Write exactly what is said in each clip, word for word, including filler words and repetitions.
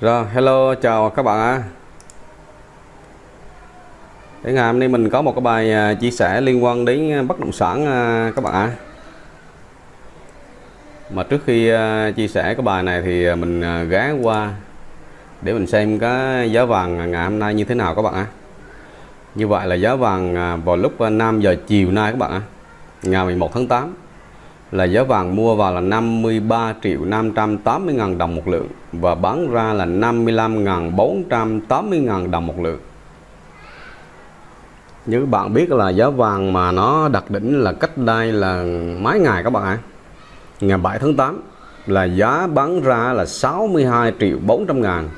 Rồi, hello, chào các bạn ạ. Để ngày hôm nay mình có một cái bài chia sẻ liên quan đến bất động sản các bạn ạ. Mà trước khi chia sẻ cái bài này thì mình ghé qua để mình xem cái giá vàng ngày hôm nay như thế nào các bạn ạ. Như vậy là giá vàng vào lúc năm giờ chiều nay các bạn ạ, ngày mười một tháng tám, là giá vàng mua vào là năm mươi ba triệu năm trăm tám mươi ngàn đồng một lượng và bán ra là năm mươi lăm triệu bốn trăm tám mươi ngàn đồng một lượng. Như các bạn biết là giá vàng mà nó đặt đỉnh là cách đây là mấy ngày các bạn ạ, ngày bảy tháng tám là giá bán ra là sáu mươi hai triệu bốn trăm ngàn.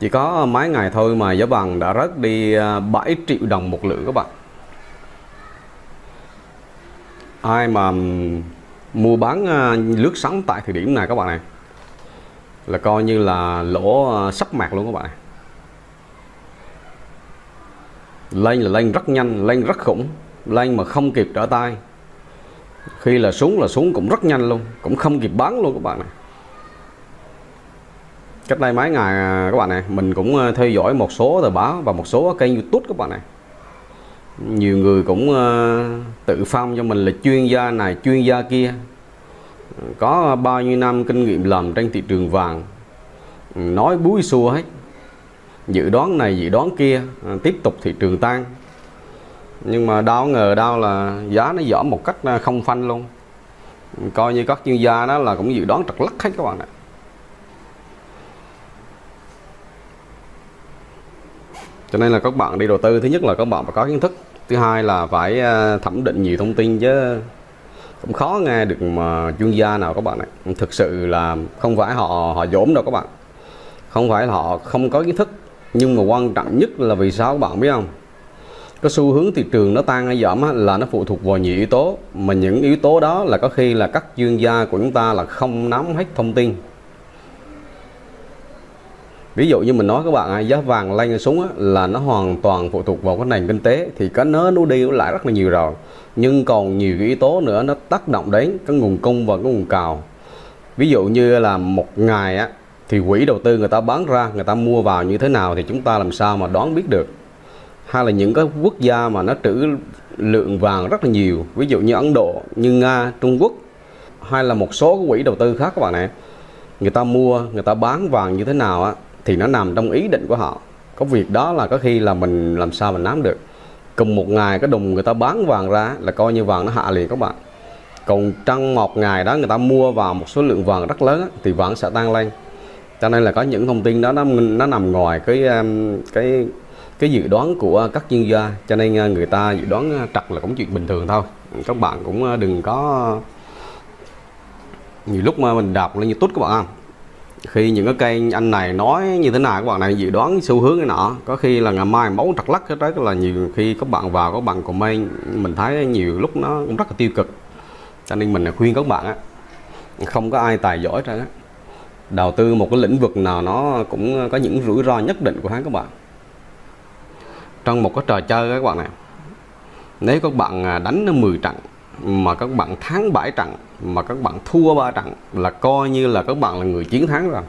Chỉ có mấy ngày thôi mà giá vàng đã rớt đi bảy triệu đồng một lượng các bạn. Ai mà mua bán lướt sóng tại thời điểm này các bạn này là coi như là lỗ sắp mạc luôn các bạn này. Lên là lên rất nhanh, lên rất khủng, lên mà không kịp trở tay. Khi là xuống là xuống cũng rất nhanh luôn, cũng không kịp bán luôn các bạn này. Cách đây mấy ngày các bạn này, mình cũng theo dõi một số tờ báo và một số kênh YouTube các bạn này. Nhiều người cũng uh, tự phong cho mình là chuyên gia này, chuyên gia kia, có bao nhiêu năm kinh nghiệm làm trên thị trường vàng, nói búi xua hết, dự đoán này dự đoán kia, tiếp tục thị trường tan. Nhưng mà đâu ngờ đâu là giá nó giảm một cách không phanh luôn. Coi như các chuyên gia đó là cũng dự đoán trật lắc hết các bạn ạ. Cho nên là các bạn đi đầu tư, thứ nhất là các bạn phải có kiến thức, thứ hai là phải thẩm định nhiều thông tin, chứ cũng khó nghe được mà chuyên gia nào các bạn ạ. Thực sự là không phải họ họ dỗm đâu các bạn, không phải là họ không có kiến thức, nhưng mà quan trọng nhất là vì sao các bạn biết không? Cái xu hướng thị trường nó tăng hay giảm là nó phụ thuộc vào nhiều yếu tố, mà những yếu tố đó là có khi là các chuyên gia của chúng ta là không nắm hết thông tin. Ví dụ như mình nói các bạn, giá vàng lên xuống là nó hoàn toàn phụ thuộc vào cái nền kinh tế, thì cái nớ nó đi lại rất là nhiều rồi, nhưng còn nhiều yếu tố nữa nó tác động đến cái nguồn cung và cái nguồn cầu. Ví dụ như là một ngày á, thì quỹ đầu tư người ta bán ra, người ta mua vào như thế nào thì chúng ta làm sao mà đoán biết được. Hay là những cái quốc gia mà nó trữ lượng vàng rất là nhiều, ví dụ như Ấn Độ, như Nga, Trung Quốc, hay là một số quỹ đầu tư khác các bạn ạ, người ta mua, người ta bán vàng như thế nào á, thì nó nằm trong ý định của họ. Có việc đó là có khi là mình làm sao mình nắm được. Cùng một ngày cái đùng người ta bán vàng ra là coi như vàng nó hạ liền các bạn. Còn trong một ngày đó người ta mua vào một số lượng vàng rất lớn á, thì vàng sẽ tăng lên. Cho nên là có những thông tin đó nó, nó nằm ngoài cái cái cái dự đoán của các chuyên gia. Cho nên người ta dự đoán trật là cũng chuyện bình thường thôi. Các bạn cũng đừng có, nhiều lúc mà mình đọc lên YouTube các bạn không, khi những cái kênh anh này nói như thế nào các bạn này, dự đoán xu hướng cái nọ, có khi là ngày mai máu trật lắc hết đấy. Là nhiều khi các bạn vào các bạn comment, mình thấy nhiều lúc nó cũng rất là tiêu cực. Cho nên mình khuyên các bạn á, không có ai tài giỏi ra, đầu tư một cái lĩnh vực nào nó cũng có những rủi ro nhất định của hắn các bạn. Trong một cái trò chơi các bạn này, nếu các bạn đánh mười trận mà các bạn thắng bảy trận, mà các bạn thua ba trận, là coi như là các bạn là người chiến thắng rồi.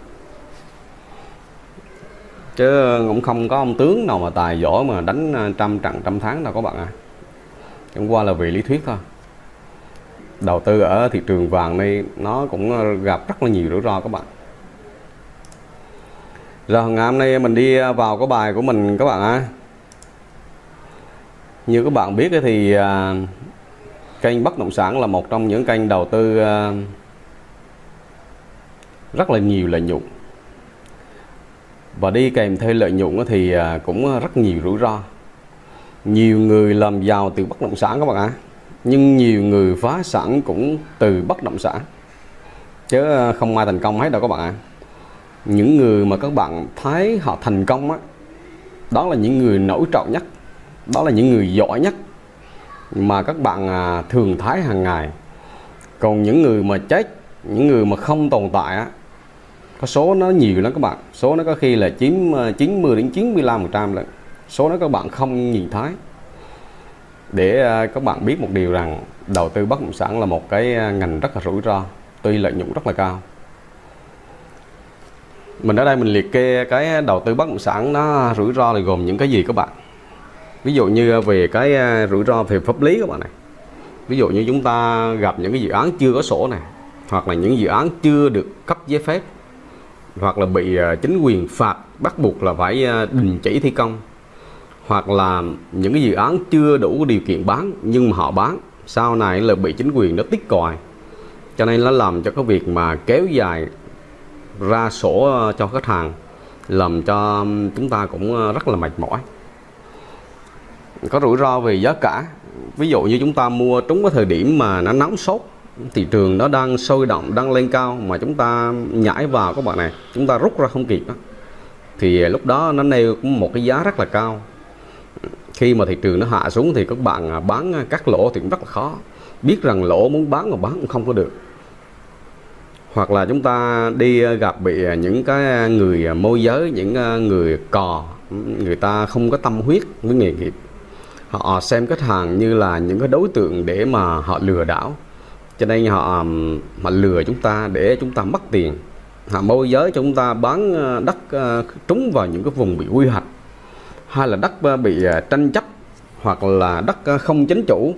Chứ cũng không có ông tướng nào mà tài giỏi mà đánh trăm trận trăm thắng đâu các bạn ạ. À, chẳng qua là vì lý thuyết thôi. Đầu tư ở thị trường vàng đây nó cũng gặp rất là nhiều rủi ro các bạn. Rồi ngày hôm nay mình đi vào cái bài của mình các bạn ạ. À, như các bạn biết thì kênh bất động sản là một trong những kênh đầu tư rất là nhiều lợi nhuận, và đi kèm theo lợi nhuận thì cũng rất nhiều rủi ro. Nhiều người làm giàu từ bất động sản các bạn ạ, nhưng nhiều người phá sản cũng từ bất động sản, chứ không ai thành công hết đâu các bạn ạ. Những người mà các bạn thấy họ thành công đó, đó là những người nổi trội nhất, đó là những người giỏi nhất mà các bạn thường thấy hàng ngày. Còn những người mà chết, những người mà không tồn tại á, có số nó nhiều lắm các bạn, số nó có khi là chín mươi đến chín mươi lăm phần trăm lận, số nó các bạn không nhìn thấy. Để các bạn biết một điều rằng đầu tư bất động sản là một cái ngành rất là rủi ro, tuy lợi nhuận rất là cao Mình ở đây mình liệt kê cái đầu tư bất động sản nó rủi ro là gồm những cái gì các bạn. Ví dụ như về cái rủi ro về pháp lý các bạn này. Ví dụ như chúng ta gặp những cái dự án chưa có sổ này, hoặc là những dự án chưa được cấp giấy phép, hoặc là bị chính quyền phạt bắt buộc là phải đình chỉ thi công, hoặc là những cái dự án chưa đủ điều kiện bán nhưng mà họ bán, sau này là bị chính quyền nó tích còi. Cho nên nó làm cho cái việc mà kéo dài ra sổ cho khách hàng làm cho chúng ta cũng rất là mệt mỏi. Có rủi ro về giá cả. Ví dụ như chúng ta mua trúng cái thời điểm mà nó nóng sốt, thị trường nó đang sôi động, đang lên cao, mà chúng ta nhảy vào các bạn này, chúng ta rút ra không kịp đó. Thì lúc đó nó nêu cũng một cái giá rất là cao. Khi mà thị trường nó hạ xuống thì các bạn bán các lỗ thì cũng rất là khó. Biết rằng lỗ muốn bán mà bán cũng không có được. Hoặc là chúng ta đi gặp bị những cái người môi giới, những người cò, người ta không có tâm huyết với nghề nghiệp. Họ xem khách hàng như là những cái đối tượng để mà họ lừa đảo. Cho nên họ mà lừa chúng ta để chúng ta mất tiền. Họ môi giới cho chúng ta bán đất trúng vào những cái vùng bị quy hoạch, hay là đất bị tranh chấp, hoặc là đất không chính chủ,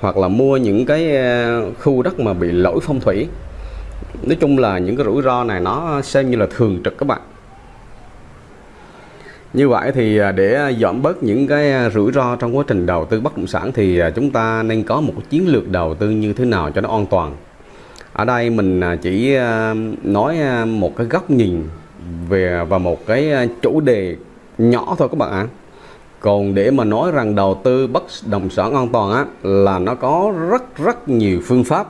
hoặc là mua những cái khu đất mà bị lỗi phong thủy. Nói chung là những cái rủi ro này nó xem như là thường trực các bạn. Như vậy thì để giảm bớt những cái rủi ro trong quá trình đầu tư bất động sản thì chúng ta nên có một chiến lược đầu tư như thế nào cho nó an toàn. Ở đây mình chỉ nói một cái góc nhìn về và một cái chủ đề nhỏ thôi các bạn ạ. Còn để mà nói rằng đầu tư bất động sản an toàn á, là nó có rất rất nhiều phương pháp.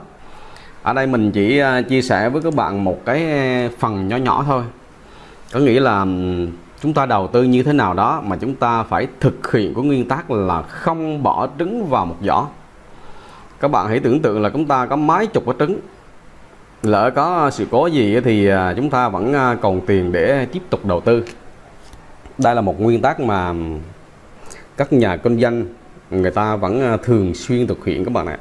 Ở đây mình chỉ chia sẻ với các bạn một cái phần nhỏ nhỏ thôi. Có nghĩa là chúng ta đầu tư như thế nào đó mà chúng ta phải thực hiện có nguyên tắc là không bỏ trứng vào một giỏ. Các bạn hãy tưởng tượng là chúng ta có mấy chục cái trứng. Lỡ có sự cố gì thì chúng ta vẫn còn tiền để tiếp tục đầu tư. Đây là một nguyên tắc mà các nhà kinh doanh người ta vẫn thường xuyên thực hiện các bạn ạ.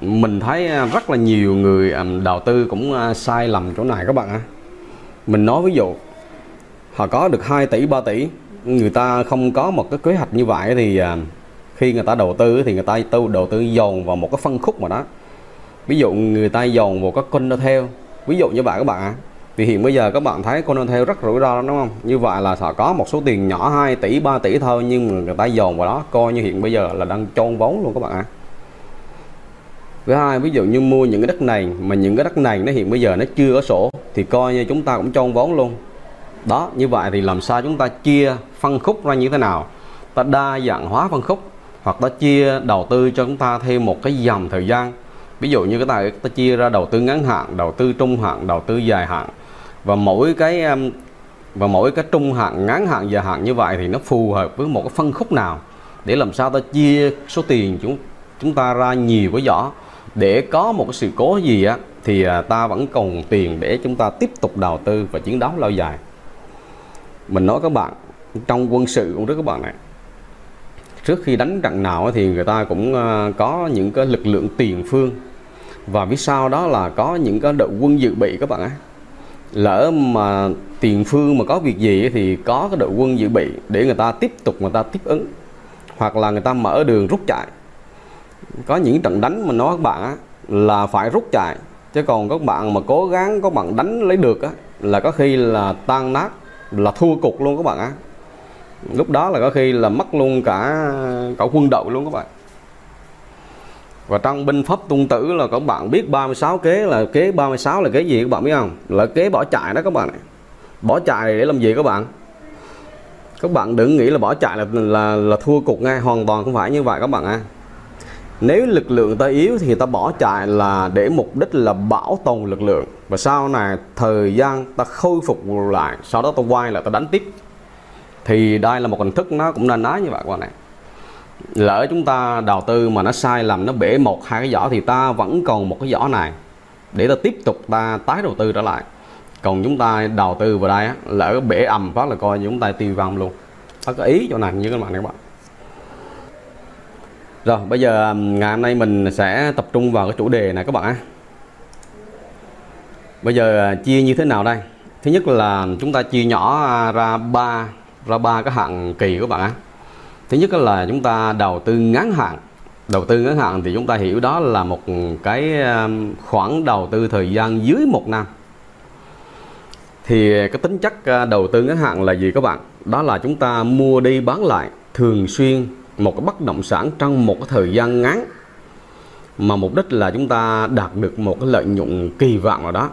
Mình thấy rất là nhiều người đầu tư cũng sai lầm chỗ này các bạn ạ. Mình nói ví dụ họ có được hai tỷ ba tỷ, người ta không có một cái kế hoạch như vậy thì khi người ta đầu tư thì người ta đầu tư dồn vào một cái phân khúc mà đó. Ví dụ người ta dồn vào các condotel, ví dụ như vậy các bạn ạ. Thì hiện bây giờ các bạn thấy condotel rất rủi ro đúng không? Như vậy là họ có một số tiền nhỏ hai tỷ ba tỷ thôi, nhưng mà người ta dồn vào đó coi như hiện bây giờ là đang chôn vốn luôn các bạn ạ. Thứ hai, ví dụ như mua những cái đất này mà những cái đất này nó hiện bây giờ nó chưa có sổ thì coi như chúng ta cũng chôn vốn luôn. Đó, như vậy thì làm sao chúng ta chia phân khúc ra như thế nào? Ta đa dạng hóa phân khúc, hoặc ta chia đầu tư cho chúng ta thêm một cái dòng thời gian. Ví dụ như cái ta, ta chia ra đầu tư ngắn hạn, đầu tư trung hạn, đầu tư dài hạn. Và mỗi cái và mỗi cái trung hạn, ngắn hạn, dài hạn như vậy thì nó phù hợp với một cái phân khúc nào, để làm sao ta chia số tiền chúng chúng ta ra nhiều cái giỏ, để có một cái sự cố gì á thì ta vẫn còn tiền để chúng ta tiếp tục đầu tư và chiến đấu lâu dài. Mình nói các bạn, trong quân sự cũng rất các bạn này, trước khi đánh trận nào thì người ta cũng có những cái lực lượng tiền phương, và phía sau đó là có những cái đội quân dự bị các bạn ấy. Lỡ mà tiền phương mà có việc gì thì có cái đội quân dự bị để người ta tiếp tục người ta tiếp ứng, hoặc là người ta mở đường rút chạy. Có những trận đánh mà nói các bạn ấy, là phải rút chạy, chứ còn các bạn mà cố gắng các bạn đánh lấy được ấy, là có khi là tan nát, là thua cục luôn các bạn ạ. Lúc đó là có khi là mất luôn cả cả quân đội luôn các bạn. Và trong binh pháp Tôn Tử là các bạn biết ba mươi sáu kế, là kế ba mươi sáu là kế gì các bạn biết không? Là kế bỏ chạy đó các bạn này. Bỏ chạy để làm gì các bạn? Các bạn đừng nghĩ là bỏ chạy là là, là thua cục ngay, hoàn toàn không phải như vậy các bạn ạ. Nếu lực lượng ta yếu thì ta bỏ chạy là để mục đích là bảo tồn lực lượng, và sau này thời gian ta khôi phục lại, sau đó ta quay lại ta đánh tiếp. Thì đây là một hình thức nó cũng nên nói như vậy các bạn này. Lỡ chúng ta đầu tư mà nó sai lầm, nó bể một hai cái giỏ thì ta vẫn còn một cái giỏ này để ta tiếp tục ta tái đầu tư trở lại. Còn chúng ta đầu tư vào đây á, lỡ bể ầm phát là coi như chúng ta tiêu vong luôn. Có cái ý chỗ này như các bạn này các bạn. Rồi bây giờ ngày hôm nay mình sẽ tập trung vào cái chủ đề này các bạn. Bây giờ chia như thế nào đây? Thứ nhất là chúng ta chia nhỏ ra ba ra ba cái hạn kỳ các bạn ạ. Thứ nhất là chúng ta đầu tư ngắn hạn. Đầu tư ngắn hạn thì chúng ta hiểu đó là một cái khoản đầu tư thời gian dưới một năm. Thì cái tính chất đầu tư ngắn hạn là gì các bạn? Đó là chúng ta mua đi bán lại thường xuyên một cái bất động sản trong một cái thời gian ngắn, mà mục đích là chúng ta đạt được một cái lợi nhuận kỳ vọng nào đó.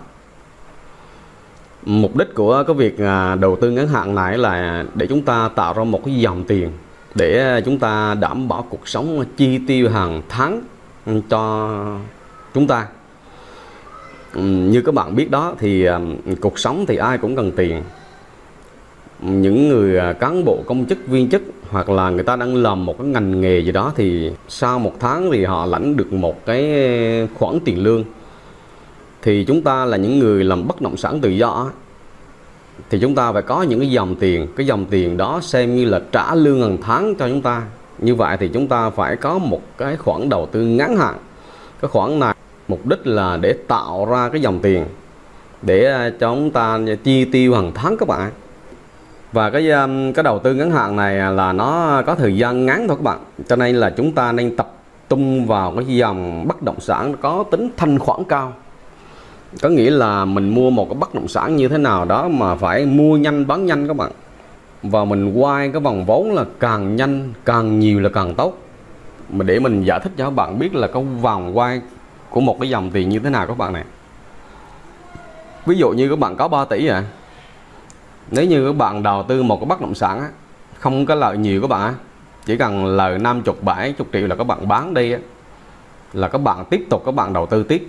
Mục đích của cái việc đầu tư ngắn hạn này là để chúng ta tạo ra một cái dòng tiền để chúng ta đảm bảo cuộc sống chi tiêu hàng tháng cho chúng ta. Như các bạn biết đó thì cuộc sống thì ai cũng cần tiền. Những người cán bộ công chức viên chức hoặc là người ta đang làm một cái ngành nghề gì đó thì sau một tháng thì họ lãnh được một cái khoản tiền lương. Thì chúng ta là những người làm bất động sản tự do thì chúng ta phải có những cái dòng tiền, cái dòng tiền đó xem như là trả lương hàng tháng cho chúng ta. Như vậy thì chúng ta phải có một cái khoản đầu tư ngắn hạn. Cái khoản này mục đích là để tạo ra cái dòng tiền để cho chúng ta chi tiêu hàng tháng các bạn. Và cái cái đầu tư ngắn hạn này là nó có thời gian ngắn thôi các bạn. Cho nên là chúng ta nên tập trung vào cái dòng bất động sản có tính thanh khoản cao. Có nghĩa là mình mua một cái bất động sản như thế nào đó mà phải mua nhanh bán nhanh các bạn. Và mình quay cái vòng vốn là càng nhanh càng nhiều là càng tốt. Mà để mình giải thích cho các bạn biết là cái vòng quay của một cái dòng tiền như thế nào các bạn này. Ví dụ như các bạn có ba tỷ à. Nếu như các bạn đầu tư một cái bất động sản á, không có lợi nhiều các bạn á, chỉ cần lời năm mươi, bảy mươi triệu là các bạn bán đi á, là các bạn tiếp tục các bạn đầu tư tiếp.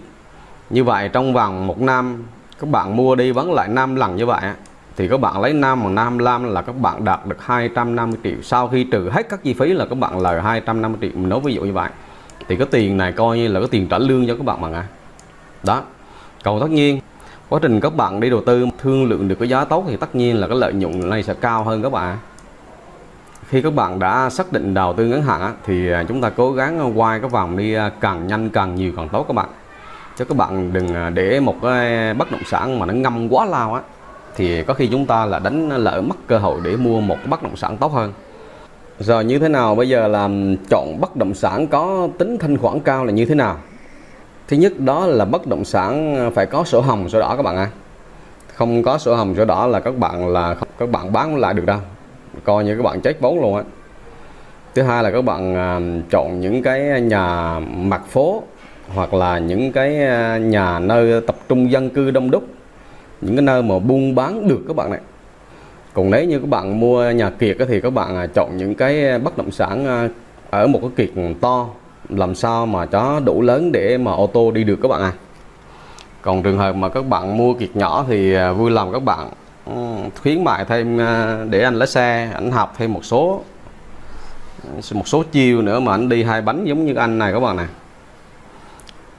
Như vậy trong vòng một năm các bạn mua đi bán lại năm lần như vậy á, thì các bạn lấy năm bằng năm là các bạn đạt được hai trăm năm mươi triệu. Sau khi trừ hết các chi phí là các bạn lời hai trăm năm mươi triệu. Mình nói ví dụ như vậy. Thì cái tiền này coi như là cái tiền trả lương cho các bạn mà ạ. Đó. Còn tất nhiên quá trình các bạn đi đầu tư thương lượng được cái giá tốt thì tất nhiên là cái lợi nhuận này sẽ cao hơn các bạn. Khi các bạn đã xác định đầu tư ngắn hạn thì chúng ta cố gắng quay cái vòng đi càng nhanh càng nhiều càng tốt các bạn. Chứ các bạn đừng để một cái bất động sản mà nó ngâm quá lao á, thì có khi chúng ta là đánh lỡ mất cơ hội để mua một cái bất động sản tốt hơn. Rồi như thế nào bây giờ là chọn bất động sản có tính thanh khoản cao là như thế nào? Thứ nhất đó là bất động sản phải có sổ hồng sổ đỏ các bạn ạ. Không có sổ hồng sổ đỏ là các bạn là không, các bạn bán lại được đâu, coi như các bạn chết vốn luôn á. Thứ hai là các bạn chọn những cái nhà mặt phố hoặc là những cái nhà nơi tập trung dân cư đông đúc, những cái nơi mà buôn bán được các bạn này. Còn nếu như các bạn mua nhà kiệt thì các bạn chọn những cái bất động sản ở một cái kiệt to, làm sao mà cho đủ lớn để mà ô tô đi được các bạn ạ. Còn trường hợp mà các bạn mua kiệt nhỏ thì vui lòng các bạn khuyến mại thêm để anh lái xe, anh học thêm một số một số chiêu nữa mà anh đi hai bánh giống như anh này các bạn nè.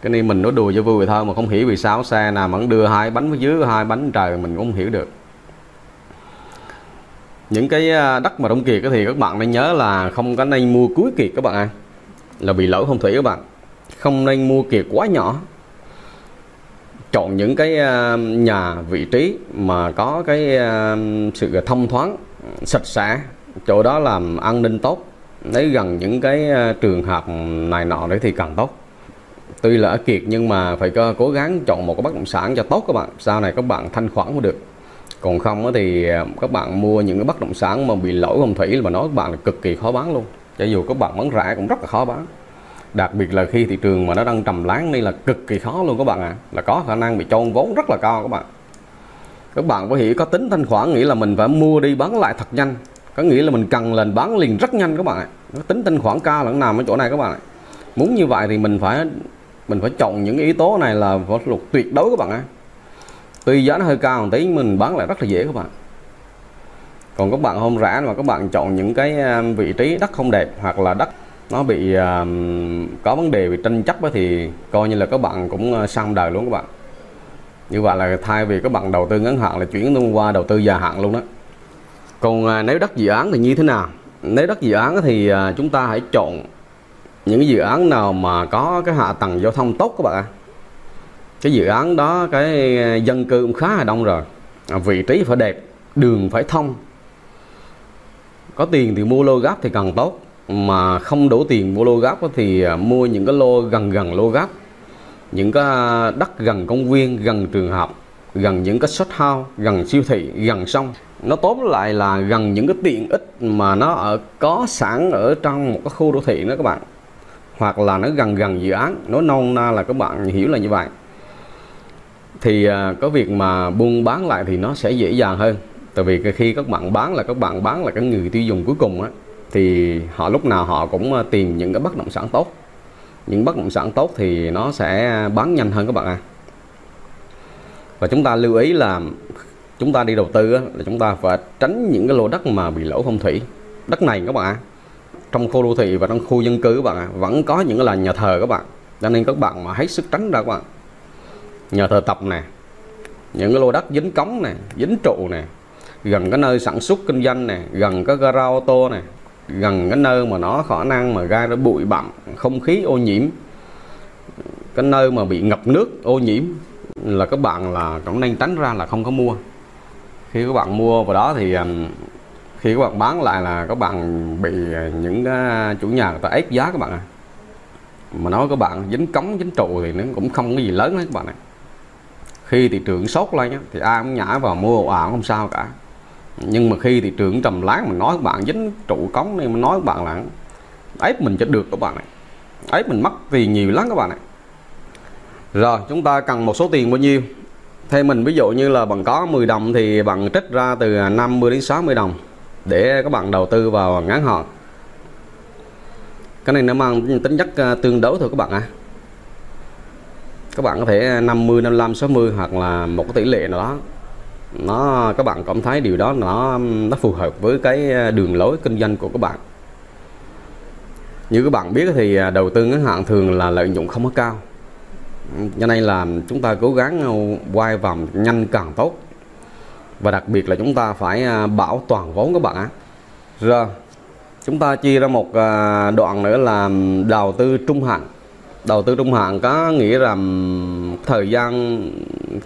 Cái này mình nói đùa cho vui vậy thôi mà không hiểu vì sao xe nào mà đưa hai bánh với dưới hai bánh trời mình cũng không hiểu được. Những cái đất mà đông kiệt thì các bạn nên nhớ là không có nên mua cuối kiệt các bạn ạ. Là bị lỗi phong thủy các bạn. Không nên mua kiệt quá nhỏ. Chọn những cái nhà vị trí mà có cái sự thông thoáng, sạch sẽ, chỗ đó làm an ninh tốt. Nếu gần những cái trường hợp này nọ đấy thì càng tốt. Tuy là ở kiệt nhưng mà phải cố gắng chọn một cái bất động sản cho tốt các bạn. Sau này các bạn thanh khoản mới được. Còn không thì các bạn mua những cái bất động sản mà bị lỗi phong thủy mà nói các bạn là cực kỳ khó bán luôn. Cho dù các bạn bán rẻ cũng rất là khó bán. Đặc biệt là khi thị trường mà nó đang trầm lắng nên là cực kỳ khó luôn các bạn ạ. À. Là có khả năng bị chôn vốn rất là cao các bạn. Các bạn có hiểu có tính thanh khoản nghĩa là mình phải mua đi bán lại thật nhanh. Có nghĩa là mình cần lên bán liền rất nhanh các bạn ạ. À. Tính thanh khoản cao là nó nằm ở chỗ này các bạn ạ. À. Muốn như vậy thì mình phải mình phải chọn những yếu tố này là phải luật tuyệt đối các bạn ạ. À. Tuy giá nó hơi cao một tí mình bán lại rất là dễ các bạn. Còn các bạn hôm rã mà các bạn chọn những cái vị trí đất không đẹp hoặc là đất nó bị uh, có vấn đề bị tranh chấp thì coi như là các bạn cũng xong đời luôn các bạn. Như vậy là thay vì các bạn đầu tư ngắn hạn là chuyển luôn qua đầu tư dài hạn luôn đó. Còn uh, nếu đất dự án thì như thế nào? Nếu đất dự án thì uh, chúng ta hãy chọn những dự án nào mà có cái hạ tầng giao thông tốt các bạn ạ. Cái dự án đó cái dân cư cũng khá là đông rồi. vị trí phải đẹp, đường phải thông. Có tiền thì mua lô gáp thì càng tốt, mà không đủ tiền mua lô gáp thì mua những cái lô gần gần lô gáp, những cái đất gần công viên, gần trường học, gần những cái shop house, gần siêu thị, gần sông. Nó tốt lại là gần những cái tiện ích mà nó ở có sẵn ở trong một cái khu đô thị đó các bạn, hoặc là nó gần gần dự án. Nó nông na là các bạn hiểu là như vậy, thì có việc mà buôn bán lại thì nó sẽ dễ dàng hơn. Tại vì khi các bạn bán là các bạn bán là cái người tiêu dùng cuối cùng á, thì họ lúc nào họ cũng tìm những cái bất động sản tốt. Những bất động sản tốt thì nó sẽ bán nhanh hơn các bạn ạ. À. Và chúng ta lưu ý là chúng ta đi đầu tư á, là chúng ta phải tránh những cái lô đất mà bị lỗ phong thủy. Đất này các bạn ạ, à, trong khu đô thị và trong khu dân cư các bạn ạ, à, vẫn có những cái là nhà thờ các bạn. Cho nên các bạn mà hết sức tránh ra các bạn. Nhà thờ tập nè, những cái lô đất dính cống nè, dính trụ nè, gần cái nơi sản xuất kinh doanh nè, gần cái gara ô tô nè, gần cái nơi mà nó khả năng mà ra nó bụi bặm, không khí ô nhiễm, cái nơi mà bị ngập nước ô nhiễm, là các bạn là cũng nên tránh ra là không có mua. Khi các bạn mua vào đó thì khi các bạn bán lại là các bạn bị những chủ nhà người ta ép giá các bạn ạ. À. Mà nói các bạn dính cống dính trụ thì nó cũng không có gì lớn đấy các bạn ạ. À. Khi thị trường sốt lên thì ai cũng nhả vào mua ồ ào không sao cả. Nhưng mà khi thị trường trầm láng, mình nói các bạn dính trụ cống nên mình nói các bạn là ép mình cho được các bạn này, ép mình mất tiền nhiều lắm các bạn này. Rồi chúng ta cần một số tiền bao nhiêu? Theo mình ví dụ như là bạn có mười đồng thì bạn trích ra từ năm mươi đến sáu mươi đồng để các bạn đầu tư vào ngắn hạn. Cái này nó mang tính chất tương đối thôi các bạn ạ. À. Các bạn có thể năm mươi, năm mươi lăm, sáu mươi hoặc là một cái tỷ lệ nào đó. Nó các bạn cảm thấy điều đó nó nó phù hợp với cái đường lối kinh doanh của các bạn. Như các bạn biết thì đầu tư ngắn hạn thường là lợi nhuận không có cao, cho nên là chúng ta cố gắng quay vòng nhanh càng tốt, và đặc biệt là chúng ta phải bảo toàn vốn các bạn ạ. Rồi chúng ta chia ra một đoạn nữa là đầu tư trung hạn. Đầu tư trung hạn có nghĩa là thời gian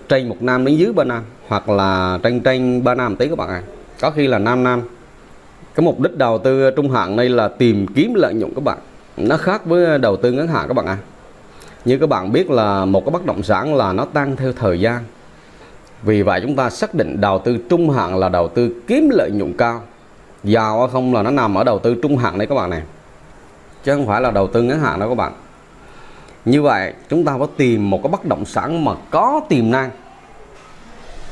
trên một năm đến dưới ba năm, hoặc là trên trên ba năm tí các bạn ạ. À. Có khi là năm năm. Cái mục đích đầu tư trung hạn đây là tìm kiếm lợi nhuận các bạn. Nó khác với đầu tư ngắn hạn các bạn ạ. À. Như các bạn biết là một cái bất động sản là nó tăng theo thời gian. Vì vậy chúng ta xác định đầu tư trung hạn là đầu tư kiếm lợi nhuận cao. Giàu hay không là nó nằm ở đầu tư trung hạn đây các bạn này. Chứ không phải là đầu tư ngắn hạn đâu các bạn. Như vậy chúng ta phải tìm một cái bất động sản mà có tiềm năng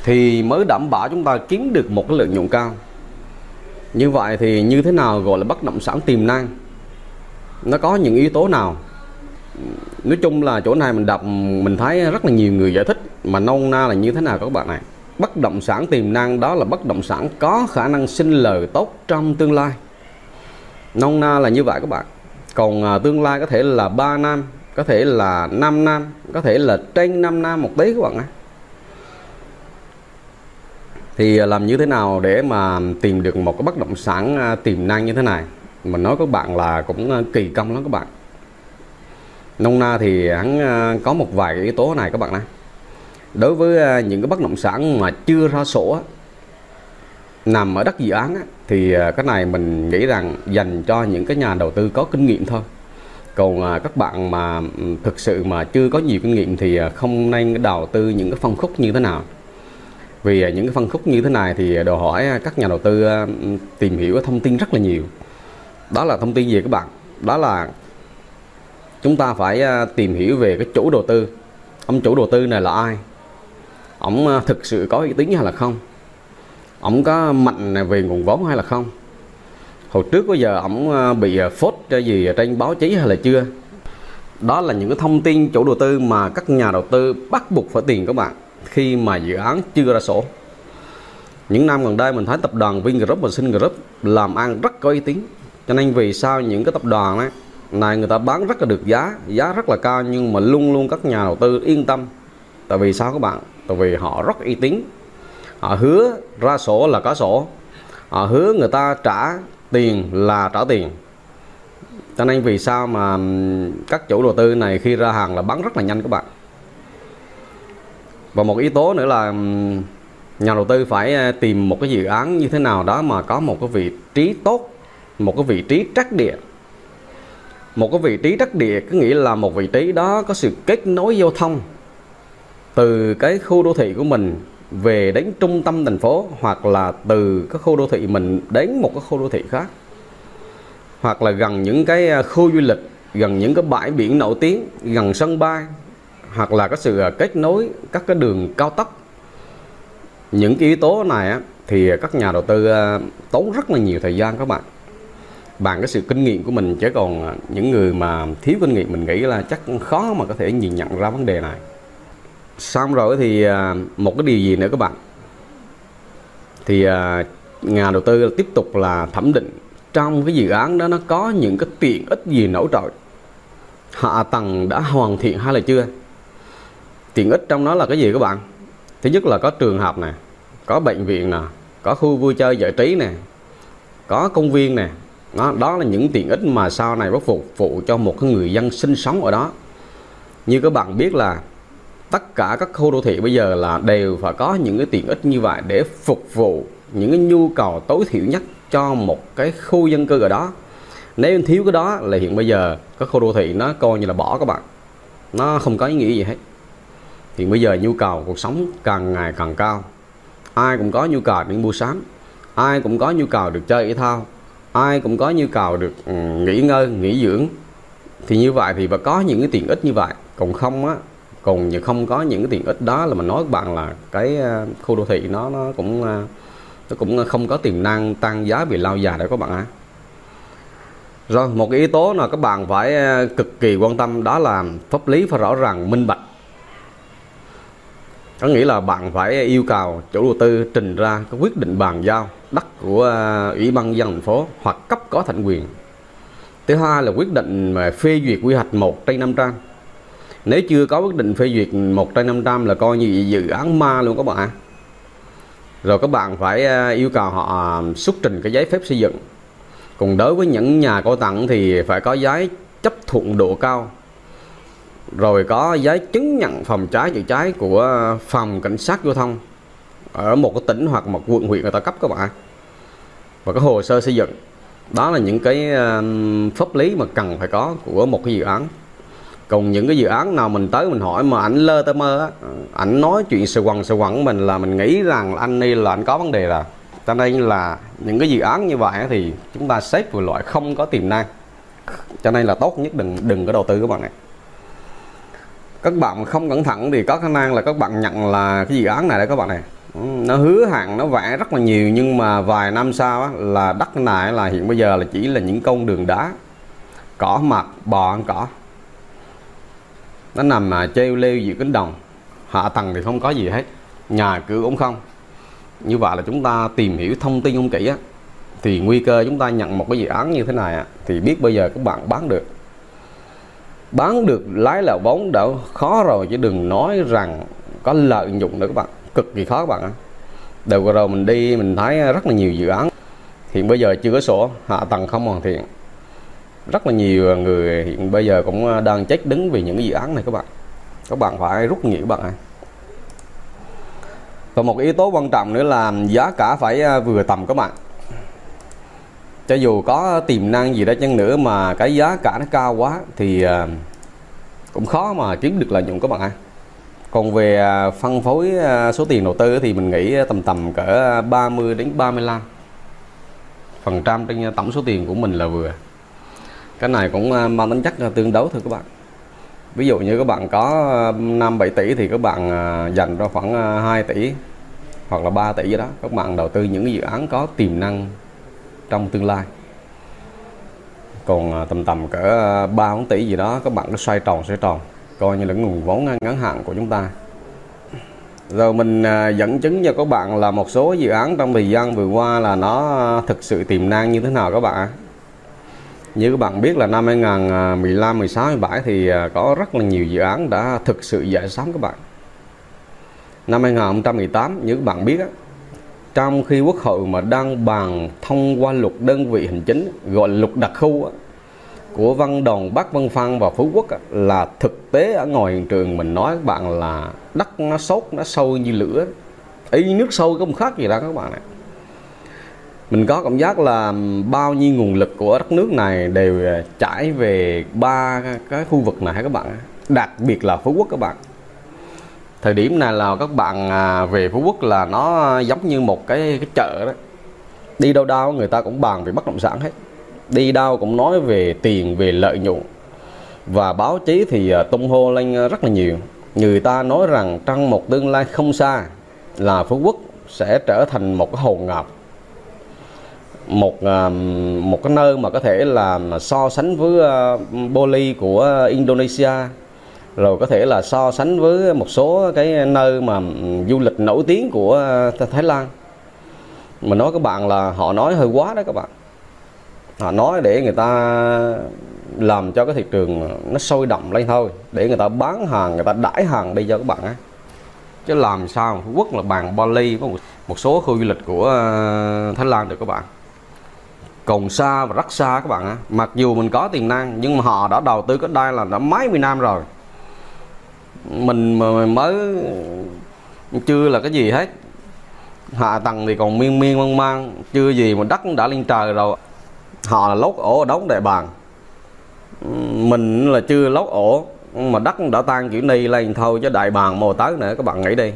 thì mới đảm bảo chúng ta kiếm được một cái lợi nhuận cao. Như vậy thì như thế nào gọi là bất động sản tiềm năng? Nó có những yếu tố nào? Nói chung là chỗ này mình đọc mình thấy rất là nhiều người giải thích, mà nôm na là như thế nào các bạn này? Bất động sản tiềm năng đó là bất động sản có khả năng sinh lời tốt trong tương lai. Nôm na là như vậy các bạn. Còn tương lai có thể là ba năm, có thể là năm năm, có thể là trên năm năm một tí các bạn ạ. Thì làm như thế nào để mà tìm được một cái bất động sản tiềm năng như thế này? Mình nói các bạn là cũng kỳ công lắm các bạn. Nông na thì hắn có một vài yếu tố này các bạn ạ. Đối với những cái bất động sản mà chưa ra sổ nằm ở đất dự án thì cái này mình nghĩ rằng dành cho những cái nhà đầu tư có kinh nghiệm thôi. Còn các bạn mà thực sự mà chưa có nhiều kinh nghiệm thì không nên đầu tư những cái phân khúc như thế nào. Vì những cái phân khúc như thế này thì đòi hỏi các nhà đầu tư tìm hiểu thông tin rất là nhiều. Đó là thông tin gì các bạn? Đó là chúng ta phải tìm hiểu về cái chủ đầu tư. Ông chủ đầu tư này là ai? Ông thực sự có uy tín hay là không? Ông có mạnh về nguồn vốn hay là không? Hồi trước bây giờ ổng bị phốt cho gì trên báo chí hay là chưa? Đó là những cái thông tin chủ đầu tư mà các nhà đầu tư bắt buộc phải tiền các bạn khi mà dự án chưa ra sổ. Những năm gần đây mình thấy tập đoàn Vingroup và Sun Group làm ăn rất có uy tín. Cho nên vì sao những cái tập đoàn này, này người ta bán rất là được giá, giá rất là cao, nhưng mà luôn luôn các nhà đầu tư yên tâm. Tại vì sao các bạn? Tại vì họ rất uy tín. Họ hứa ra sổ là có sổ. Họ hứa người ta trả tiền là trả tiền. Cho nên vì sao mà các chủ đầu tư này khi ra hàng là bán rất là nhanh các bạn. Và một yếu tố nữa là nhà đầu tư phải tìm một cái dự án như thế nào đó mà có một cái vị trí tốt, một cái vị trí trắc địa. Một cái vị trí trắc địa có nghĩa là một vị trí đó có sự kết nối giao thông từ cái khu đô thị của mình về đến trung tâm thành phố, hoặc là từ các khu đô thị mình đến một cái khu đô thị khác, hoặc là gần những cái khu du lịch, gần những cái bãi biển nổi tiếng, gần sân bay, hoặc là có sự kết nối các cái đường cao tốc. Những cái yếu tố này á, thì các nhà đầu tư tốn rất là nhiều thời gian các bạn, bằng cái sự kinh nghiệm của mình, chứ còn những người mà thiếu kinh nghiệm mình nghĩ là chắc khó mà có thể nhìn nhận ra vấn đề này. Xong rồi thì một cái điều gì nữa các bạn, thì nhà đầu tư tiếp tục là thẩm định trong cái dự án đó nó có những cái tiện ích gì nổi trội, hạ tầng đã hoàn thiện hay là chưa. Tiện ích trong đó là cái gì các bạn? Thứ nhất là có trường học này, có bệnh viện nè, có khu vui chơi giải trí nè, có công viên nè. Đó, đó là những tiện ích mà sau này nó phục vụ cho một cái người dân sinh sống ở đó. Như các bạn biết là tất cả các khu đô thị bây giờ là đều phải có những cái tiện ích như vậy để phục vụ những cái nhu cầu tối thiểu nhất cho một cái khu dân cư ở đó. Nếu thiếu cái đó là hiện bây giờ các khu đô thị nó coi như là bỏ các bạn, nó không có ý nghĩa gì hết. Thì bây giờ nhu cầu cuộc sống càng ngày càng cao, ai cũng có nhu cầu đi mua sắm, ai cũng có nhu cầu được chơi thể thao, ai cũng có nhu cầu được nghỉ ngơi, nghỉ dưỡng. Thì như vậy thì phải có những cái tiện ích như vậy, còn không á, còn không có những cái tiện ích đó là mình nói các bạn là cái khu đô thị nó nó cũng nó cũng không có tiềm năng tăng giá về lâu dài đâu các bạn ạ. Rồi một cái yếu tố là các bạn phải cực kỳ quan tâm, đó là pháp lý phải rõ ràng, minh bạch. Có nghĩa là bạn phải yêu cầu chủ đầu tư trình ra cái quyết định bàn giao đất của Ủy ban nhân dân thành phố hoặc cấp có thẩm quyền. Thứ hai là quyết định mà phê duyệt quy hoạch một trên năm trăm. Nếu chưa có quyết định phê duyệt một trên năm trăm là coi như dự án ma luôn các bạn ạ. Rồi các bạn phải yêu cầu họ xuất trình cái giấy phép xây dựng. Còn đối với những nhà cao tầng thì phải có giấy chấp thuận độ cao, rồi có giấy chứng nhận phòng cháy chữa cháy của phòng cảnh sát giao thông ở một cái tỉnh hoặc một quận huyện người ta cấp các bạn, và có hồ sơ xây dựng. Đó là những cái pháp lý mà cần phải có của một cái dự án. Còn những cái dự án nào mình tới mình hỏi mà ảnh lơ tơ mơ á, ảnh nói chuyện sờ quần sờ quẩn mình là mình nghĩ rằng là anh đi là anh có vấn đề rồi. Cho nên là những cái dự án như vậy thì chúng ta xếp vào loại không có tiềm năng. Cho nên là tốt nhất đừng đừng có đầu tư các bạn này. Các bạn không cẩn thận thì có khả năng là các bạn nhận là cái dự án này đấy các bạn này, nó hứa hẹn, nó vẽ rất là nhiều, nhưng mà vài năm sau á, là đất này là hiện bây giờ là chỉ là những con đường đá, cỏ mọc bò ăn cỏ, nó nằm mà treo leo giữa cánh đồng, hạ tầng thì không có gì hết, nhà cửa cũng không. Như vậy là chúng ta tìm hiểu thông tin không kỹ á, thì nguy cơ chúng ta nhận một cái dự án như thế này á, thì biết bây giờ các bạn bán được bán được lái là vốn đã khó rồi, chứ đừng nói rằng có lợi nhuận nữa các bạn, cực kỳ khó các bạn ạ. Đầu vừa rồi mình đi mình thấy rất là nhiều dự án hiện bây giờ chưa có sổ, hạ tầng không hoàn thiện, rất là nhiều người hiện bây giờ cũng đang chết đứng vì những cái dự án này các bạn. Các bạn phải rút nghĩa các bạn ạ. Và một yếu tố quan trọng nữa là giá cả phải vừa tầm các bạn. Cho dù có tiềm năng gì đó chăng nữa mà cái giá cả nó cao quá thì cũng khó mà kiếm được lợi nhuận các bạn ạ. Còn về phân phối số tiền đầu tư thì mình nghĩ tầm tầm cỡ ba mươi đến ba mươi lăm phần trăm trên tổng số tiền của mình là vừa. Cái này cũng mang tính chất tương đối thôi các bạn. Ví dụ như các bạn có năm bảy tỷ thì các bạn dành ra khoảng hai tỷ hoặc là ba tỷ gì đó, các bạn đầu tư những dự án có tiềm năng trong tương lai. Còn tầm tầm cỡ ba bốn tỷ gì đó các bạn cứ xoay tròn xoay tròn coi như là nguồn vốn ngắn hạn của chúng ta. Rồi mình dẫn chứng cho các bạn là một số dự án trong thời gian vừa qua là nó thực sự tiềm năng như thế nào các bạn ạ. Như các bạn biết là năm hai nghìn mười lăm, mười sáu, mười bảy thì có rất là nhiều dự án đã thực sự giải sóng các bạn. Năm hai nghìn không trăm mười tám như các bạn biết á, trong khi Quốc hội mà đang bàn thông qua luật đơn vị hành chính gọi luật đặc khu á, của Văn Đồn, Bắc Văn Phan và Phú Quốc á, là thực tế ở ngoài hiện trường mình nói các bạn là đất nó sốt, nó sôi như lửa, ý nước sôi có một khác gì đó các bạn ạ. Mình có cảm giác là bao nhiêu nguồn lực của đất nước này đều chảy về ba cái khu vực này các bạn, đặc biệt là Phú Quốc các bạn. Thời điểm này là các bạn về Phú Quốc là nó giống như một cái, cái chợ đó, đi đâu đâu người ta cũng bàn về bất động sản hết, đi đâu cũng nói về tiền, về lợi nhuận, và báo chí thì tung hô lên rất là nhiều. Người ta nói rằng trong một tương lai không xa là Phú Quốc sẽ trở thành một cái hòn ngọc, một một cái nơi mà có thể là so sánh với Bali của Indonesia, rồi có thể là so sánh với một số cái nơi mà du lịch nổi tiếng của Thái Lan. Mà nói các bạn là họ nói hơi quá đó các bạn, họ nói để người ta làm cho cái thị trường nó sôi động lên thôi, để người ta bán hàng, người ta đãi hàng đi cho các bạn ấy. Chứ làm sao Phú Quốc là bàn Bali có một, một số khu du lịch của Thái Lan được các bạn. Còn xa và rất xa các bạn ấy. Mặc dù mình có tiềm năng nhưng mà họ đã đầu tư cái đây là đã mấy mươi năm rồi, mình mới chưa là cái gì hết, hạ tầng thì còn miên miên man man, chưa gì mà đất đã lên trời rồi. Họ là lót ổ đóng đại bàng, mình là chưa lót ổ mà đất đã tan kiểu ni lên thôi, chứ đại bàng mồ tới nữa các bạn nghĩ đi.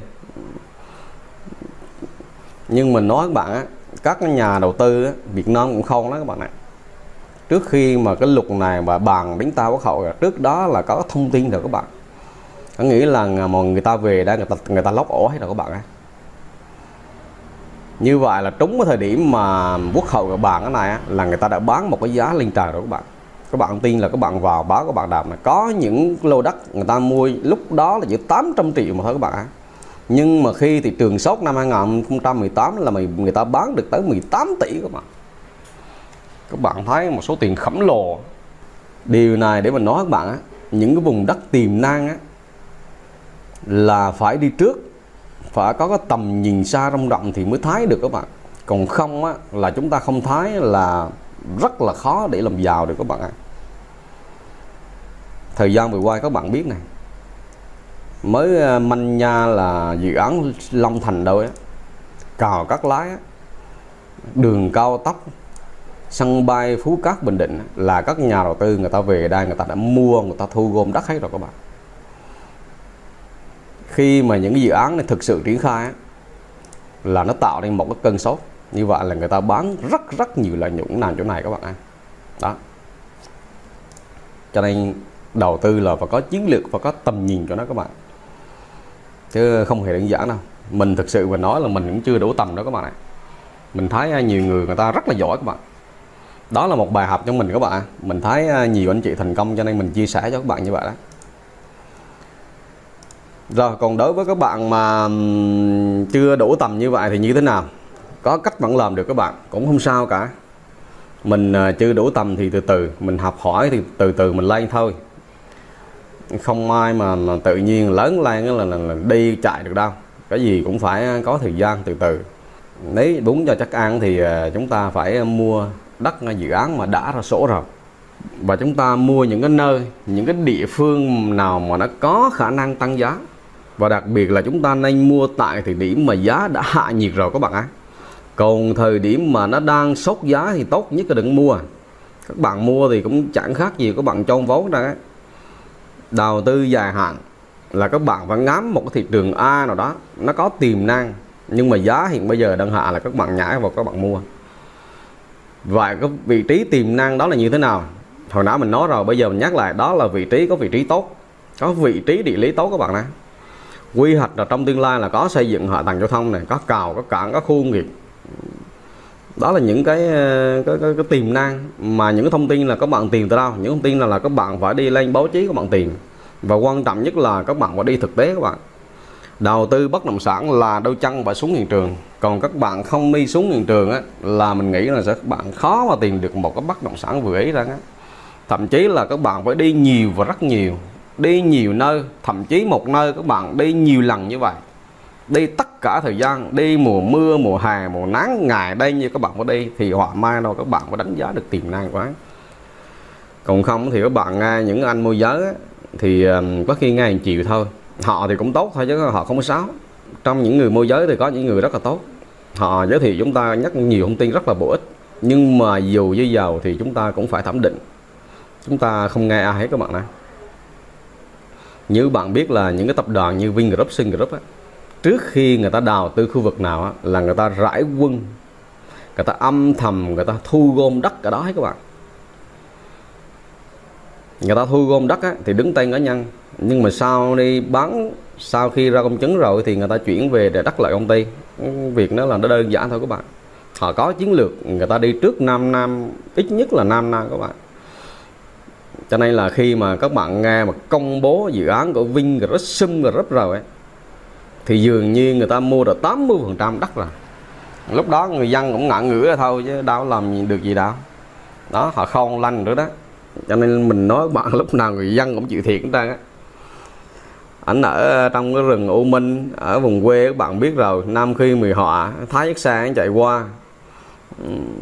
Nhưng mình nói các bạn á, các nhà đầu tư á, Việt Nam cũng không đó các bạn ạ. Trước khi mà cái luật này mà bàn đến tao quốc hội, trước đó là có thông tin rồi các bạn. Có nghĩa là mà người ta về đây người ta người ta lót ổ hết rồi các bạn ạ. Như vậy là trúng cái thời điểm mà quốc hội của bạn cái này á, là người ta đã bán một cái giá lên trời rồi các bạn. Các bạn tin là các bạn vào báo các bạn đàm là có những lô đất người ta mua lúc đó là chỉ tám trăm triệu mà thôi các bạn ạ. Nhưng mà khi thị trường sốt năm hai nghìn không trăm mười tám là mình người ta bán được tới mười tám tỷ các bạn. Các bạn thấy một số tiền khổng lồ. Điều này để mình nói các bạn á, những cái vùng đất tiềm năng á là phải đi trước, phải có cái tầm nhìn xa rộng rộng thì mới thấy được các bạn. Còn không á, là chúng ta không thấy là rất là khó để làm giàu được các bạn ạ. Thời gian vừa qua các bạn biết này, mới manh nha là dự án Long Thành đâu á, Cào Cát Lái á, đường cao tốc, sân bay Phú Cát Bình Định á, là các nhà đầu tư người ta về đây người ta đã mua, người ta thu gom đất hết rồi các bạn. Khi mà những cái dự án này thực sự triển khai á, là nó tạo nên một cái cơn sốt. Như vậy là người ta bán rất rất nhiều lợi nhuận làm chỗ này các bạn ạ. Đó, cho nên đầu tư là phải có chiến lược và có tầm nhìn cho nó các bạn, chứ không hề đơn giản đâu. Mình thực sự mà nói là mình cũng chưa đủ tầm đó các bạn ạ. Mình thấy nhiều người người ta rất là giỏi các bạn. Đó là một bài học cho mình các bạn. Mình thấy nhiều anh chị thành công cho nên mình chia sẻ cho các bạn như vậy đó. Rồi, còn đối với các bạn mà chưa đủ tầm như vậy thì như thế nào? Có cách vẫn làm được các bạn, cũng không sao cả. Mình chưa đủ tầm thì từ từ, mình học hỏi thì từ từ mình lên thôi. Không ai mà tự nhiên lớn lên là, là, là đi chạy được đâu. Cái gì cũng phải có thời gian từ từ. Nếu đúng cho chắc ăn thì chúng ta phải mua đất dự án mà đã ra sổ rồi. Và chúng ta mua những cái nơi, những cái địa phương nào mà nó có khả năng tăng giá. Và đặc biệt là chúng ta nên mua tại thời điểm mà giá đã hạ nhiệt rồi các bạn ạ. Còn thời điểm mà nó đang sốt giá thì tốt nhất là đừng mua. Các bạn mua thì cũng chẳng khác gì các bạn chôn vốn ra. Đầu tư dài hạn là các bạn phải ngắm một cái thị trường A nào đó, nó có tiềm năng nhưng mà giá hiện bây giờ đang hạ là các bạn nhảy vào các bạn mua. Vậy cái vị trí tiềm năng đó là như thế nào? Hồi nãy mình nói rồi, bây giờ mình nhắc lại, đó là vị trí có vị trí tốt, có vị trí địa lý tốt các bạn ạ. Quy hoạch là trong tương lai là có xây dựng hạ tầng giao thông này, có cầu, có cảng, có khu công nghiệp. Đó là những cái, cái, cái, cái tiềm năng mà những cái thông tin là các bạn tìm từ đâu? Những thông tin là, là các bạn phải đi lên báo chí các bạn tìm, và quan trọng nhất là các bạn phải đi thực tế các bạn. Đầu tư bất động sản là đôi chân và xuống hiện trường. Còn các bạn không đi xuống hiện trường á, là mình nghĩ là sẽ các bạn khó mà tìm được một cái bất động sản vừa ý ra á. Thậm chí là các bạn phải đi nhiều và rất nhiều, đi nhiều nơi, thậm chí một nơi các bạn đi nhiều lần như vậy, đi tất cả thời gian, đi mùa mưa, mùa hè, mùa nắng, ngày đây như các bạn có đi thì họ mai đâu các bạn có đánh giá được tiềm năng quá. Còn không thì các bạn nghe những anh môi giới á, thì có khi nghe chiều thôi, họ thì cũng tốt thôi chứ họ không có xấu. trong những người môi giới thì có những người rất là tốt, họ giới thiệu chúng ta nhắc nhiều thông tin rất là bổ ích. Nhưng mà dù với giàu thì chúng ta cũng phải thẩm định, chúng ta không nghe ai hết các bạn ạ. Như bạn biết là những cái tập đoàn như Vingroup, Sun Group á, trước khi người ta đào tư khu vực nào á, là người ta rải quân, người ta âm thầm, người ta thu gom đất ở đó các bạn. Người ta thu gom đất á, thì đứng tên cá nhân, nhưng mà sau đi bán, sau khi ra công chứng rồi thì người ta chuyển về để đất lại công ty. Việc đó là nó đơn giản thôi các bạn. Họ có chiến lược, người ta đi trước năm năm, ít nhất là năm năm các bạn. Cho nên là khi mà các bạn nghe mà công bố dự án của Vingroup, Sun Group rồi ấy, thì dường như người ta mua được tám mươi phần trăm đất rồi. Lúc đó người dân cũng ngạn ngửa thôi chứ đâu làm được gì đâu. Đó, họ khôn lanh nữa đó. Cho nên mình nói bạn lúc nào người dân cũng chịu thiệt hết trơn á. Ảnh ở trong cái rừng U Minh, ở vùng quê các bạn biết rồi, Nam khi Mười Họa, thái chiếc xe chạy qua.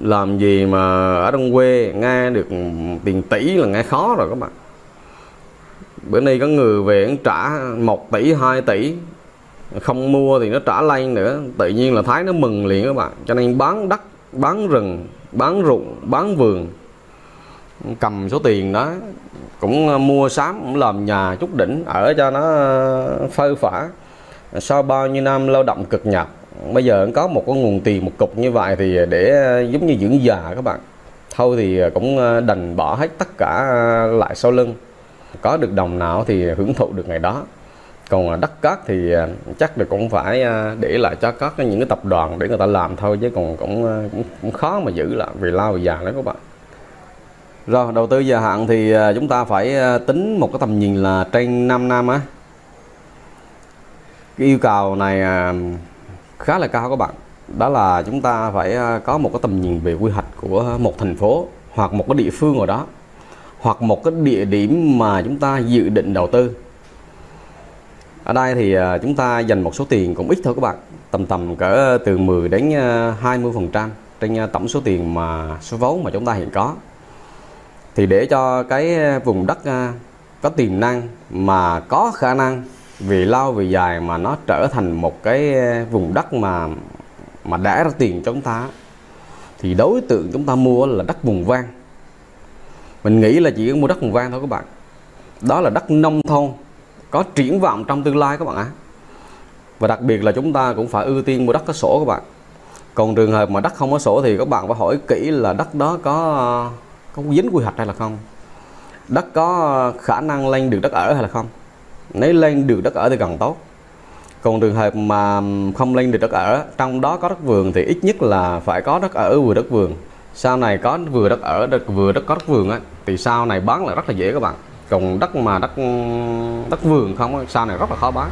Làm gì mà ở trong quê nghe được tiền tỷ là nghe khó rồi các bạn. Bữa nay có người về trả một tỷ, hai tỷ, không mua thì nó trả lây nữa. Tự nhiên là Thái nó mừng liền các bạn. Cho nên bán đất, bán rừng, bán ruộng, bán vườn, cầm số tiền đó cũng mua sắm, cũng làm nhà chút đỉnh ở cho nó phơi phả. Sau bao nhiêu năm lao động cực nhọc, bây giờ có một cái nguồn tiền một cục như vậy thì để giống như dưỡng già các bạn. Thôi thì cũng đành bỏ hết tất cả lại sau lưng. Có được đồng nào thì hưởng thụ được ngày đó. Còn đất cát thì chắc là cũng phải để lại cho các những cái tập đoàn để người ta làm thôi, chứ còn cũng, cũng khó mà giữ lại vì lao già đó các bạn. Rồi, đầu tư dài hạn thì chúng ta phải tính một cái tầm nhìn là trên năm năm á. Cái yêu cầu này khá là cao các bạn. Đó là chúng ta phải có một cái tầm nhìn về quy hoạch của một thành phố hoặc một cái địa phương nào đó, hoặc một cái địa điểm mà chúng ta dự định đầu tư. Ở đây thì chúng ta dành một số tiền cũng ít thôi các bạn, tầm tầm cỡ từ mười đến hai mươi phần trăm trên tổng số tiền mà số vốn mà chúng ta hiện có. Thì để cho cái vùng đất có tiềm năng mà có khả năng về lâu về dài mà nó trở thành một cái vùng đất mà mà đã ra tiền cho chúng ta, thì đối tượng chúng ta mua là đất vùng ven. Mình nghĩ là chỉ mua đất vùng ven thôi các bạn. Đó là đất nông thôn có triển vọng trong tương lai các bạn ạ. Và đặc biệt là chúng ta cũng phải ưu tiên mua đất có sổ các bạn. Còn trường hợp mà đất không có sổ thì các bạn phải hỏi kỹ là đất đó có có dính quy hoạch hay là không, đất có khả năng lên được đất ở hay là không. Nếu lên được đất ở thì càng tốt. Còn trường hợp mà không lên được đất ở, trong đó có đất vườn thì ít nhất là phải có đất ở vừa đất vườn. Sau này có vừa đất ở đất vừa đất có đất vườn ấy, thì sau này bán là rất là dễ các bạn. Còn đất mà đất đất vườn không, sau này rất là khó bán.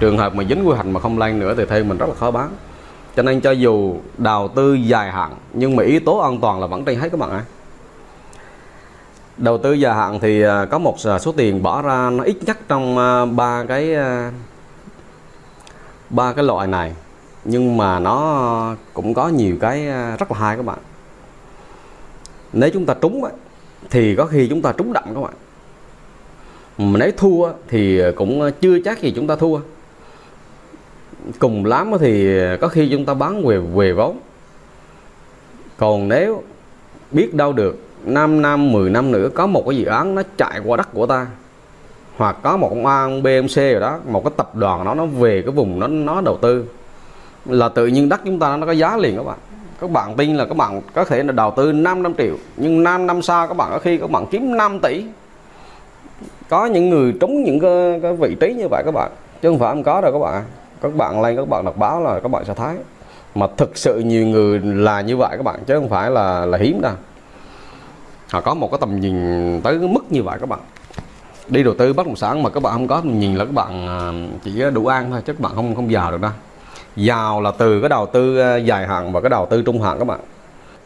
Trường hợp mà dính quy hoạch mà không lên nữa thì theo mình rất là khó bán. Cho nên cho dù đầu tư dài hạn nhưng mà yếu tố an toàn là vẫn trên hết các bạn ạ. Đầu tư dài hạn thì có một số tiền bỏ ra nó ít nhất trong ba cái ba cái loại này, nhưng mà nó cũng có nhiều cái rất là hay các bạn. Nếu chúng ta trúng thì có khi chúng ta trúng đậm các bạn. Mà nếu thua thì cũng chưa chắc gì chúng ta thua. Cùng lắm thì có khi chúng ta bán về về vốn. Còn nếu biết đâu được năm năm, mười năm nữa có một cái dự án nó chạy qua đất của ta, hoặc có một ông A, ông B, ông C rồi đó, một cái tập đoàn nó nó về cái vùng nó nó đầu tư, là tự nhiên đất chúng ta nó có giá liền các bạn. Các bạn tin là các bạn có thể là đầu tư năm trăm triệu, nhưng năm năm sau các bạn có khi các bạn kiếm năm tỷ. Có những người trúng những cái, cái vị trí như vậy các bạn, chứ không phải không có đâu các bạn. Các bạn lên các bạn đọc báo là các bạn sẽ thấy. Mà thực sự nhiều người là như vậy các bạn, chứ không phải là là hiếm đâu. Họ có một cái tầm nhìn tới mức như vậy các bạn. Đi đầu tư bất động sản mà các bạn không có tầm nhìn là các bạn chỉ đủ ăn thôi, chứ các bạn không không giàu được đâu. Giàu là từ cái đầu tư dài hạn và cái đầu tư trung hạn các bạn.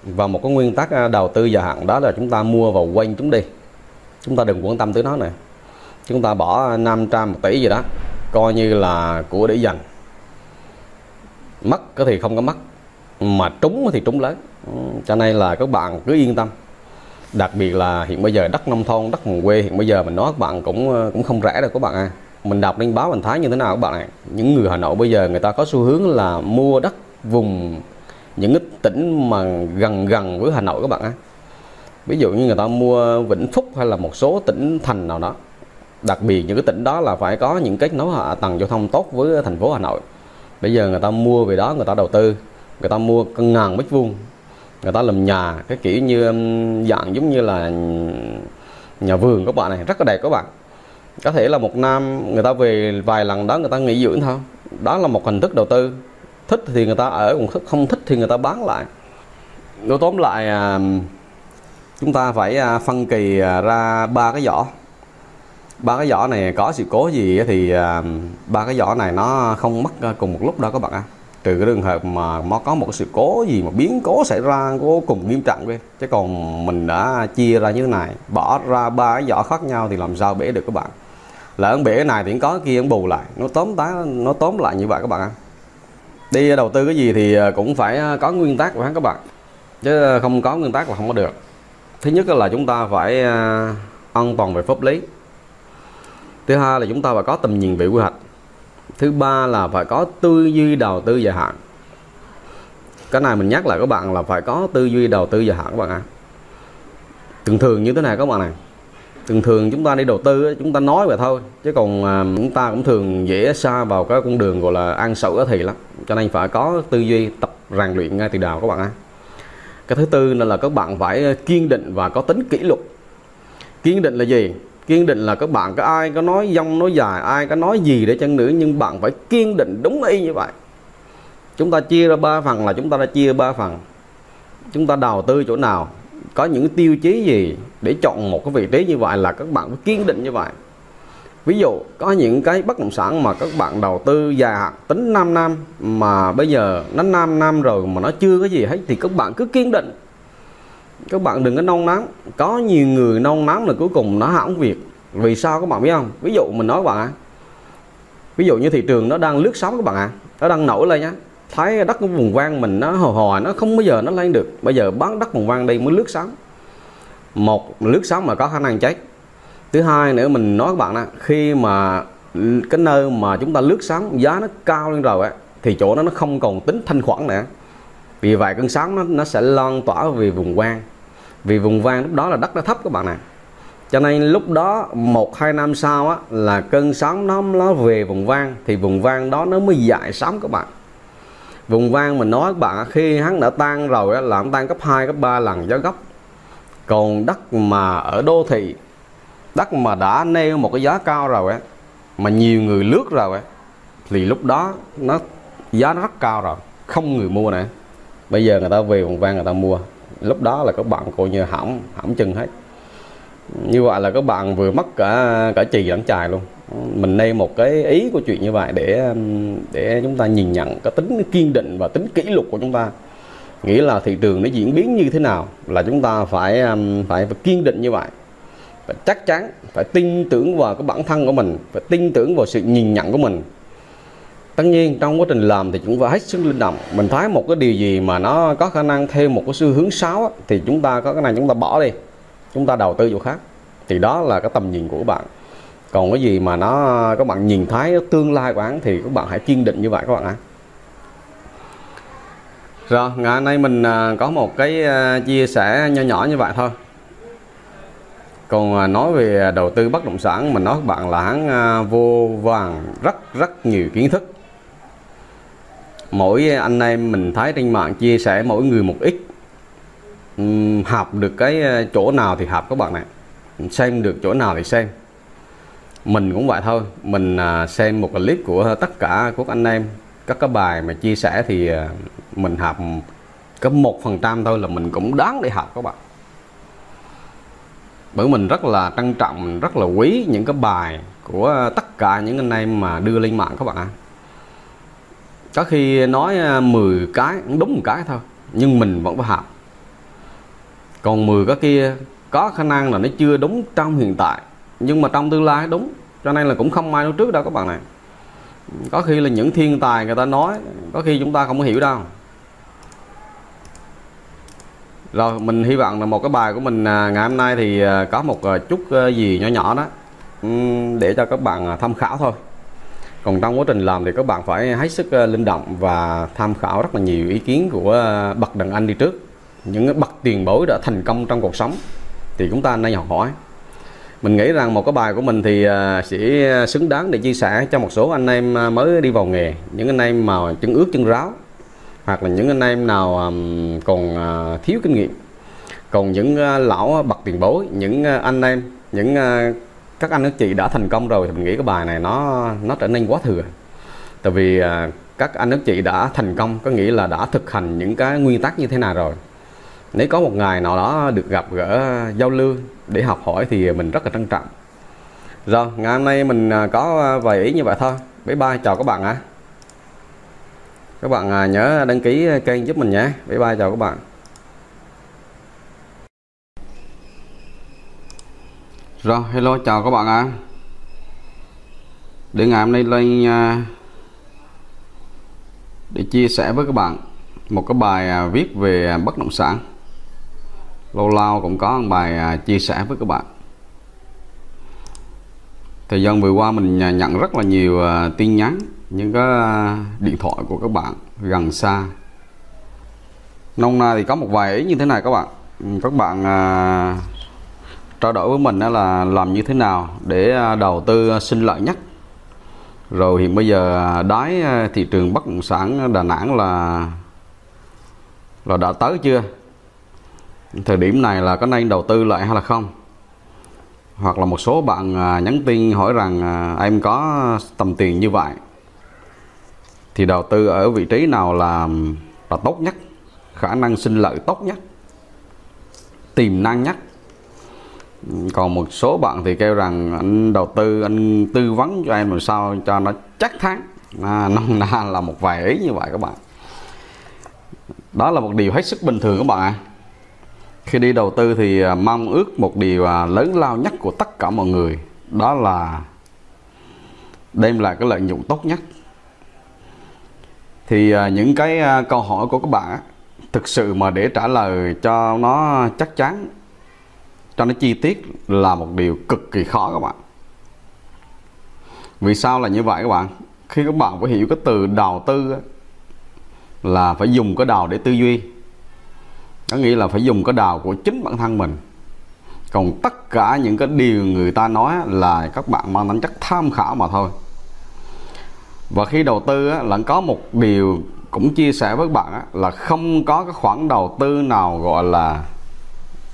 Và một cái nguyên tắc đầu tư dài hạn đó là chúng ta mua vào quanh chúng đi, chúng ta đừng quan tâm tới nó này. Chúng ta bỏ năm trăm, một tỷ gì đó coi như là của để dành. Mất thì không có mất, mà trúng thì trúng lớn. Cho nên là các bạn cứ yên tâm. Đặc biệt là hiện bây giờ đất nông thôn, đất vùng quê hiện bây giờ mình nói các bạn cũng cũng không rẻ đâu các bạn à. Mình đọc lên báo mình thấy như thế nào các bạn ạ? Những người Hà Nội bây giờ người ta có xu hướng là mua đất vùng những cái tỉnh mà gần gần với Hà Nội các bạn á. Ví dụ như người ta mua Vĩnh Phúc hay là một số tỉnh thành nào đó. Đặc biệt những cái tỉnh đó là phải có những kết nối hạ tầng giao thông tốt với thành phố Hà Nội. Bây giờ người ta mua về đó, người ta đầu tư, người ta mua căn ngàn mét vuông, người ta làm nhà cái kiểu như dạng giống như là nhà vườn các bạn này, rất là đẹp các bạn. Có thể là một năm người ta về vài lần đó, người ta nghỉ dưỡng thôi. Đó là một hình thức đầu tư. Thích thì người ta ở, còn không thích thì người ta bán lại. Nói tóm lại, chúng ta phải phân kỳ ra ba cái giỏ. Ba cái giỏ này có sự cố gì thì ba cái giỏ này nó không mất cùng một lúc đâu các bạn ạ. Trừ cái trường hợp mà nó có một sự cố gì mà biến cố xảy ra vô cùng nghiêm trọng đi. Chứ còn mình đã chia ra như thế này, bỏ ra ba cái giỏ khác nhau thì làm sao bể được các bạn. Là ông bể này thì có kia ông bù lại, nó tóm tá nó tóm lại như vậy các bạn ạ. Đi đầu tư cái gì thì cũng phải có nguyên tắc của hắn các bạn, chứ không có nguyên tắc là không có được. Thứ nhất là chúng ta phải an toàn về pháp lý. Thứ hai là chúng ta phải có tầm nhìn về quy hoạch. Thứ ba là phải có tư duy đầu tư dài hạn. Cái này mình nhắc lại các bạn là phải có tư duy đầu tư dài hạn các bạn ạ. Thường thường như thế này các bạn này. Thường thường chúng ta đi đầu tư chúng ta nói vậy thôi, chứ còn chúng ta cũng thường dễ xa vào cái con đường gọi là ăn sậu thì lắm. Cho nên phải có tư duy tập rèn luyện ngay từ đầu các bạn ạ. Cái thứ tư là các bạn phải kiên định và có tính kỷ luật. Kiên định là gì? Kiên định là các bạn có ai có nói dông nói dài, ai có nói gì để chăng nữa nhưng bạn phải kiên định đúng y như vậy. Chúng ta chia ra ba phần là chúng ta đã chia ba phần. Chúng ta đầu tư chỗ nào, có những tiêu chí gì để chọn một cái vị trí như vậy là các bạn phải kiên định như vậy. Ví dụ có những cái bất động sản mà các bạn đầu tư dài hạn tính năm năm mà bây giờ nó năm năm rồi mà nó chưa có gì hết thì các bạn cứ kiên định. Các bạn đừng có nôn nóng. Có nhiều người nôn nóng là cuối cùng nó hỏng việc. Vì sao các bạn biết không? Ví dụ mình nói các bạn ạ. Ví dụ như thị trường nó đang lướt sóng các bạn ạ. Nó đang nổi lên nhá. Thấy đất của vùng ven mình nó hồi hồi, nó không bao giờ nó lên được. Bây giờ bán đất vùng ven đây mới lướt sóng. Một, lướt sóng mà có khả năng chết. Thứ hai nữa mình nói các bạn ạ, khi mà cái nơi mà chúng ta lướt sóng giá nó cao lên rồi á, thì chỗ đó nó không còn tính thanh khoản nữa. Vì vậy cơn sóng nó, nó sẽ lan tỏa về vùng quang. Vì vùng vang lúc đó là đất nó thấp các bạn này. Cho nên lúc đó một hai năm sau á, là cơn sóng nó, nó về vùng vang. Thì vùng vang đó nó mới dạy sóng các bạn. Vùng vang mình nói các bạn, khi hắn đã tan rồi á, là hắn tan gấp hai, gấp ba lần giá gốc. Còn đất mà ở đô thị, đất mà đã nêu một cái giá cao rồi á, mà nhiều người lướt rồi á, thì lúc đó nó giá nó rất cao rồi, không người mua nữa. Bây giờ người ta về vùng vang người ta mua, lúc đó là các bạn coi như hỏng hỏng chân hết. Như vậy là các bạn vừa mất cả cả chì lẫn chài luôn. Mình nêu một cái ý của chuyện như vậy để để chúng ta nhìn nhận cái tính kiên định và tính kỷ luật của chúng ta. Nghĩa là thị trường nó diễn biến như thế nào là chúng ta phải phải, phải kiên định như vậy. Phải chắc chắn, phải tin tưởng vào cái bản thân của mình, phải tin tưởng vào sự nhìn nhận của mình. Tất nhiên trong quá trình làm thì chúng ta hết sức linh động. Mình thấy một cái điều gì mà nó có khả năng theo một cái xu hướng xấu á, thì chúng ta có cái này chúng ta bỏ đi, chúng ta đầu tư chỗ khác. Thì đó là cái tầm nhìn của bạn. Còn cái gì mà nó các bạn nhìn thấy tương lai của bạn thì các bạn hãy kiên định như vậy các bạn ạ. Rồi ngày hôm nay mình có một cái chia sẻ nho nhỏ như vậy thôi. Còn nói về đầu tư bất động sản, mình nói các bạn là hắn vô vàn rất rất nhiều kiến thức. Mỗi anh em mình thấy trên mạng chia sẻ mỗi người một ít. uhm, Học được cái chỗ nào thì học các bạn này, xem được chỗ nào thì xem. Mình cũng vậy thôi. Mình xem một clip của tất cả các anh em, các cái bài mà chia sẻ thì mình học có một phần trăm thôi là mình cũng đáng để học các bạn. Bởi mình rất là trân trọng, mình rất là quý những cái bài của tất cả những anh em mà đưa lên mạng các bạn ạ. Có khi nói mười cái đúng một cái thôi, nhưng mình vẫn phải học. Còn mười cái kia có khả năng là nó chưa đúng trong hiện tại, nhưng mà trong tương lai đúng. Cho nên là cũng không ai nói trước đâu các bạn này. Có khi là những thiên tài người ta nói, có khi chúng ta không có hiểu đâu. Rồi mình hy vọng là một cái bài của mình ngày hôm nay thì có một chút gì nhỏ nhỏ đó để cho các bạn tham khảo thôi. Còn trong quá trình làm thì các bạn phải hết sức linh động và tham khảo rất là nhiều ý kiến của bậc đàn anh đi trước, những bậc tiền bối đã thành công trong cuộc sống thì chúng ta nên học hỏi. Mình nghĩ rằng một cái bài của mình thì sẽ xứng đáng để chia sẻ cho một số anh em mới đi vào nghề, những anh em mà chân ướt chân ráo, hoặc là những anh em nào còn thiếu kinh nghiệm. Còn những lão bậc tiền bối, những anh em, những các anh các chị đã thành công rồi thì mình nghĩ cái bài này nó nó trở nên quá thừa. Tại vì các anh các chị đã thành công có nghĩa là đã thực hành những cái nguyên tắc như thế này rồi. Nếu có một ngày nào đó được gặp gỡ, giao lưu để học hỏi thì mình rất là trân trọng. Rồi, ngày hôm nay mình có vài ý như vậy thôi. Bye bye, chào các bạn ạ. À. Các bạn nhớ đăng ký kênh giúp mình nhé. Bye bye, chào các bạn. Rồi, hello, chào các bạn ạ. À. Để ngày hôm nay lên để chia sẻ với các bạn một cái bài viết về bất động sản. Lâu lâu cũng có một bài chia sẻ với các bạn. Thời gian vừa qua mình nhận rất là nhiều tin nhắn, những cái điện thoại của các bạn gần xa. Nông na thì có một vài ý như thế này các bạn. Các bạn à, trao đổi với mình là làm như thế nào để đầu tư sinh lợi nhất. Rồi hiện bây giờ đáy thị trường bất động sản Đà Nẵng là là đã tới chưa? Thời điểm này là có nên đầu tư lại hay là không? Hoặc là một số bạn nhắn tin hỏi rằng em có tầm tiền như vậy thì đầu tư ở vị trí nào là, là tốt nhất, khả năng sinh lợi tốt nhất, tiềm năng nhất. Còn một số bạn thì kêu rằng anh đầu tư, anh tư vấn cho em làm sao cho nó chắc thắng. à, Nông na là một vài ý như vậy các bạn. Đó là một điều hết sức bình thường các bạn ạ. à. Khi đi đầu tư thì mong ước một điều lớn lao nhất của tất cả mọi người, đó là đem lại cái lợi nhuận tốt nhất. Thì những cái câu hỏi của các bạn thực sự mà để trả lời cho nó chắc chắn, cho nó chi tiết là một điều cực kỳ khó các bạn. Vì sao là như vậy các bạn? Khi các bạn phải hiểu cái từ đầu tư là phải dùng cái đầu để tư duy, có nghĩa là phải dùng cái đầu của chính bản thân mình. Còn tất cả những cái điều người ta nói là các bạn mang tính chất tham khảo mà thôi. Và khi đầu tư là có một điều cũng chia sẻ với các bạn là không có cái khoản đầu tư nào gọi là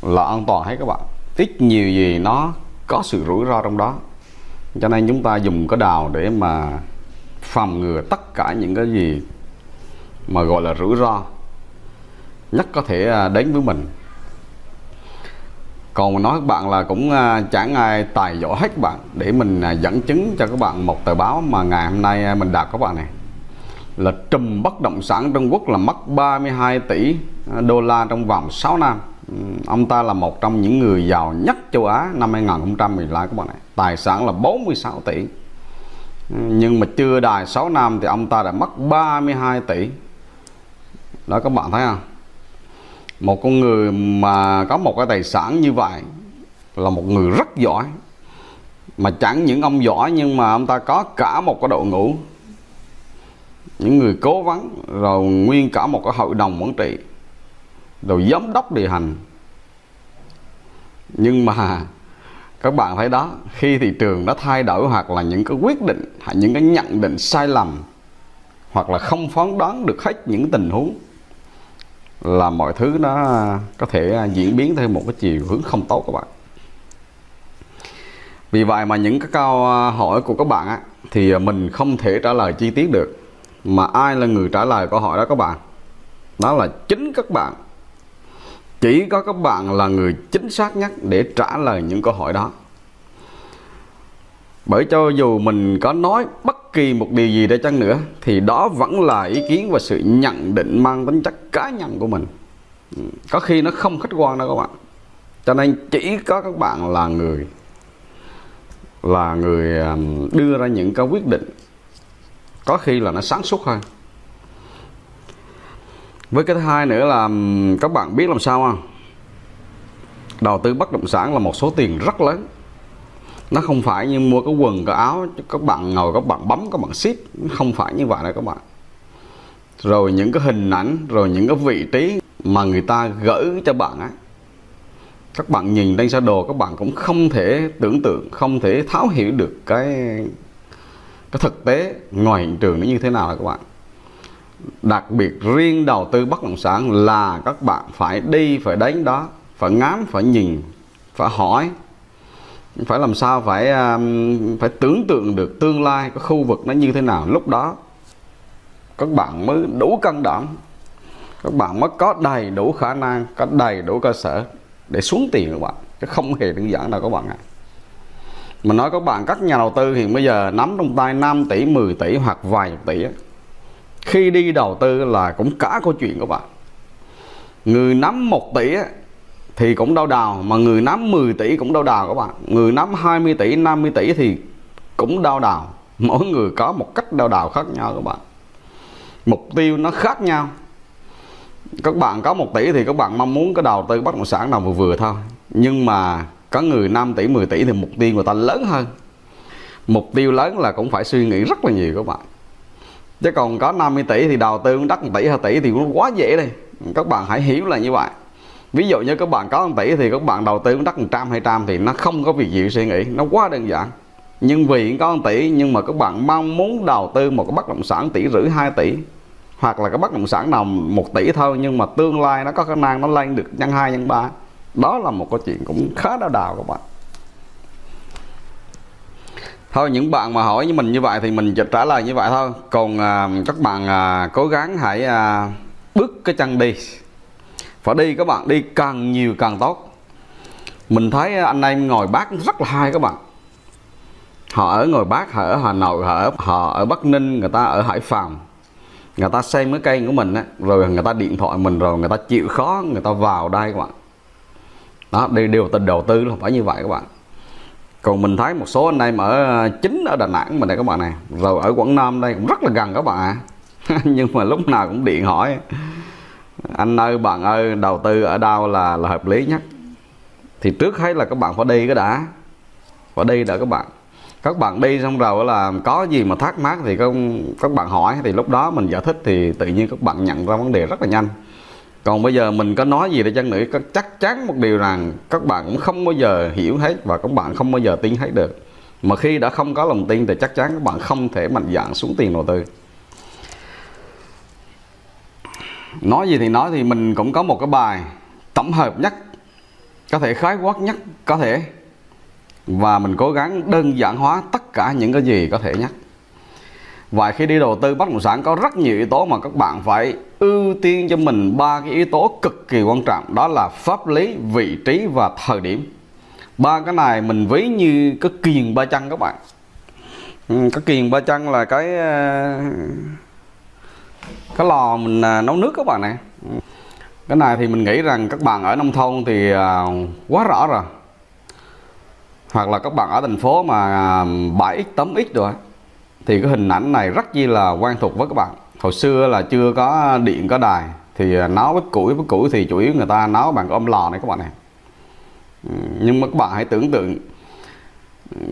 là an toàn hết các bạn. Ít nhiều gì nó có sự rủi ro trong đó, cho nên chúng ta dùng cái đầu để mà phòng ngừa tất cả những cái gì mà gọi là rủi ro nhất có thể đến với mình. Còn nói các bạn là cũng chẳng ai tài giỏi hết các bạn. Để mình dẫn chứng cho các bạn một tờ báo mà ngày hôm nay mình đọc các bạn này, là trùm bất động sản Trung Quốc là mất ba mươi hai tỷ đô la trong vòng sáu năm. Ông ta là một trong những người giàu nhất châu Á năm hai không một bảy các bạn này. Tài sản là bốn mươi sáu tỷ, nhưng mà chưa đài sáu năm thì ông ta đã mất ba mươi hai tỷ. Đó các bạn thấy không? Một con người mà có một cái tài sản như vậy là một người rất giỏi. Mà chẳng những ông giỏi nhưng mà ông ta có cả một cái đội ngũ, những người cố vấn, rồi nguyên cả một cái hội đồng quản trị, rồi giám đốc điều hành. Nhưng mà các bạn thấy đó, khi thị trường nó thay đổi hoặc là những cái quyết định hay những cái nhận định sai lầm, hoặc là không phán đoán được hết những tình huống, là mọi thứ nó có thể diễn biến theo một cái chiều hướng không tốt các bạn. Vì vậy mà những cái câu hỏi của các bạn á, thì mình không thể trả lời chi tiết được. Mà ai là người trả lời câu hỏi đó các bạn? Đó là chính các bạn. Chỉ có các bạn là người chính xác nhất để trả lời những câu hỏi đó. Bởi cho dù mình có nói bất kỳ một điều gì đi chăng nữa thì đó vẫn là ý kiến và sự nhận định mang tính chất cá nhân của mình. Có khi nó không khách quan đâu các bạn. Cho nên chỉ có các bạn là người Là người đưa ra những cái quyết định, có khi là nó sáng suốt hơn. Với cái thứ hai nữa là các bạn biết làm sao không? Đầu tư bất động sản là một số tiền rất lớn, Nó không phải như mua cái quần, cái áo, các bạn ngồi, các bạn bấm, các bạn ship. Không phải như vậy đâu các bạn. Rồi những cái hình ảnh, rồi những cái vị trí mà người ta gửi cho bạn ấy, các bạn nhìn lên sơ đồ các bạn cũng không thể tưởng tượng, không thể thấu hiểu được cái cái thực tế ngoài hiện trường nó như thế nào là các bạn. Đặc biệt riêng đầu tư bất động sản là các bạn phải đi, phải đến đó, phải ngắm, phải nhìn, phải hỏi, phải làm sao phải phải tưởng tượng được tương lai cái khu vực nó như thế nào. Lúc đó các bạn mới đủ can đảm, các bạn mới có đầy đủ khả năng, có đầy đủ cơ sở để xuống tiền các bạn, chứ không hề đơn giản đâu các bạn ạ. Mình nói các bạn, các nhà đầu tư hiện bây giờ nắm trong tay năm tỷ, mười tỷ hoặc vài chục tỷ ấy, khi đi đầu tư là cũng cả câu chuyện các bạn. Người nắm một tỷ ấy, thì cũng đau đào, mà người nắm mười tỷ cũng đau đào các bạn. Người nắm hai mươi tỷ, năm mươi tỷ thì cũng đau đào. Mỗi người có một cách đau đào khác nhau các bạn. Mục tiêu nó khác nhau. Các bạn có một tỷ thì các bạn mong muốn cái đầu tư bất động sản nào vừa vừa thôi. Nhưng mà có người năm tỷ, mười tỷ thì mục tiêu người ta lớn hơn. Mục tiêu lớn là cũng phải suy nghĩ rất là nhiều các bạn. Chứ còn có năm mươi tỷ thì đầu tư đất một tỷ, hai tỷ thì cũng quá dễ đi. Các bạn hãy hiểu là như vậy. Ví dụ như các bạn có một tỷ thì các bạn đầu tư đất một trăm, hai trăm thì nó không có việc gì suy nghĩ, nó quá đơn giản. Nhưng vì có một tỷ nhưng mà các bạn mong muốn đầu tư một cái bất động sản tỷ rưỡi, hai tỷ, hoặc là cái bất động sản nào một tỷ thôi, nhưng mà tương lai nó có khả năng nó lên được nhân hai, nhân ba. Đó là một câu chuyện cũng khá đau đầu các bạn. Thôi những bạn mà hỏi với mình như vậy thì mình trả lời như vậy thôi. Còn à, các bạn à, cố gắng hãy à, bước cái chân đi. Phải đi các bạn, đi càng nhiều càng tốt. Mình thấy anh em ngồi Bác rất là hay các bạn. Họ ở ngồi Bác, họ ở Hà Nội, họ ở, họ ở Bắc Ninh, người ta ở Hải Phòng. Người ta xem cái kênh của mình á, rồi người ta điện thoại mình, rồi người ta chịu khó, người ta vào đây các bạn. Đó, đây đều tình đầu tư là phải như vậy các bạn. Còn mình thấy một số anh em ở chính ở Đà Nẵng mình đây các bạn này, rồi ở Quảng Nam đây cũng rất là gần các bạn ạ. Nhưng mà lúc nào cũng điện hỏi anh ơi, bạn ơi, đầu tư ở đâu là, là hợp lý nhất. Thì trước hết là các bạn phải đi cái đã. Phải đi đã các bạn. Các bạn đi xong rồi là có gì mà thắc mắc thì các, các bạn hỏi, thì lúc đó mình giải thích thì tự nhiên các bạn nhận ra vấn đề rất là nhanh. Còn bây giờ mình có nói gì để chăng nữa, chắc chắn một điều rằng các bạn cũng không bao giờ hiểu hết và các bạn không bao giờ tin hết được. Mà khi đã không có lòng tin thì chắc chắn các bạn không thể mạnh dạn xuống tiền đầu tư. Nói gì thì nói thì mình cũng có một cái bài tổng hợp nhất, có thể khái quát nhất có thể, và mình cố gắng đơn giản hóa tất cả những cái gì có thể nhất. Và khi đi đầu tư bất động sản có rất nhiều yếu tố mà các bạn phải ưu tiên cho mình ba cái yếu tố cực kỳ quan trọng, đó là pháp lý, vị trí và thời điểm. Ba cái này mình ví như cái kiềng ba chân các bạn. Cái kiềng ba chân là cái cái lò mình nấu nước các bạn này. Cái này thì mình nghĩ rằng các bạn ở nông thôn thì quá rõ rồi, hoặc là các bạn ở thành phố mà bảy x, tám x rồi, thì cái hình ảnh này rất chi là quen thuộc với các bạn. Hồi xưa là chưa có điện có đài thì nấu với củi, với củi thì chủ yếu người ta nấu bằng cái ôm lò này các bạn này. Nhưng mà các bạn hãy tưởng tượng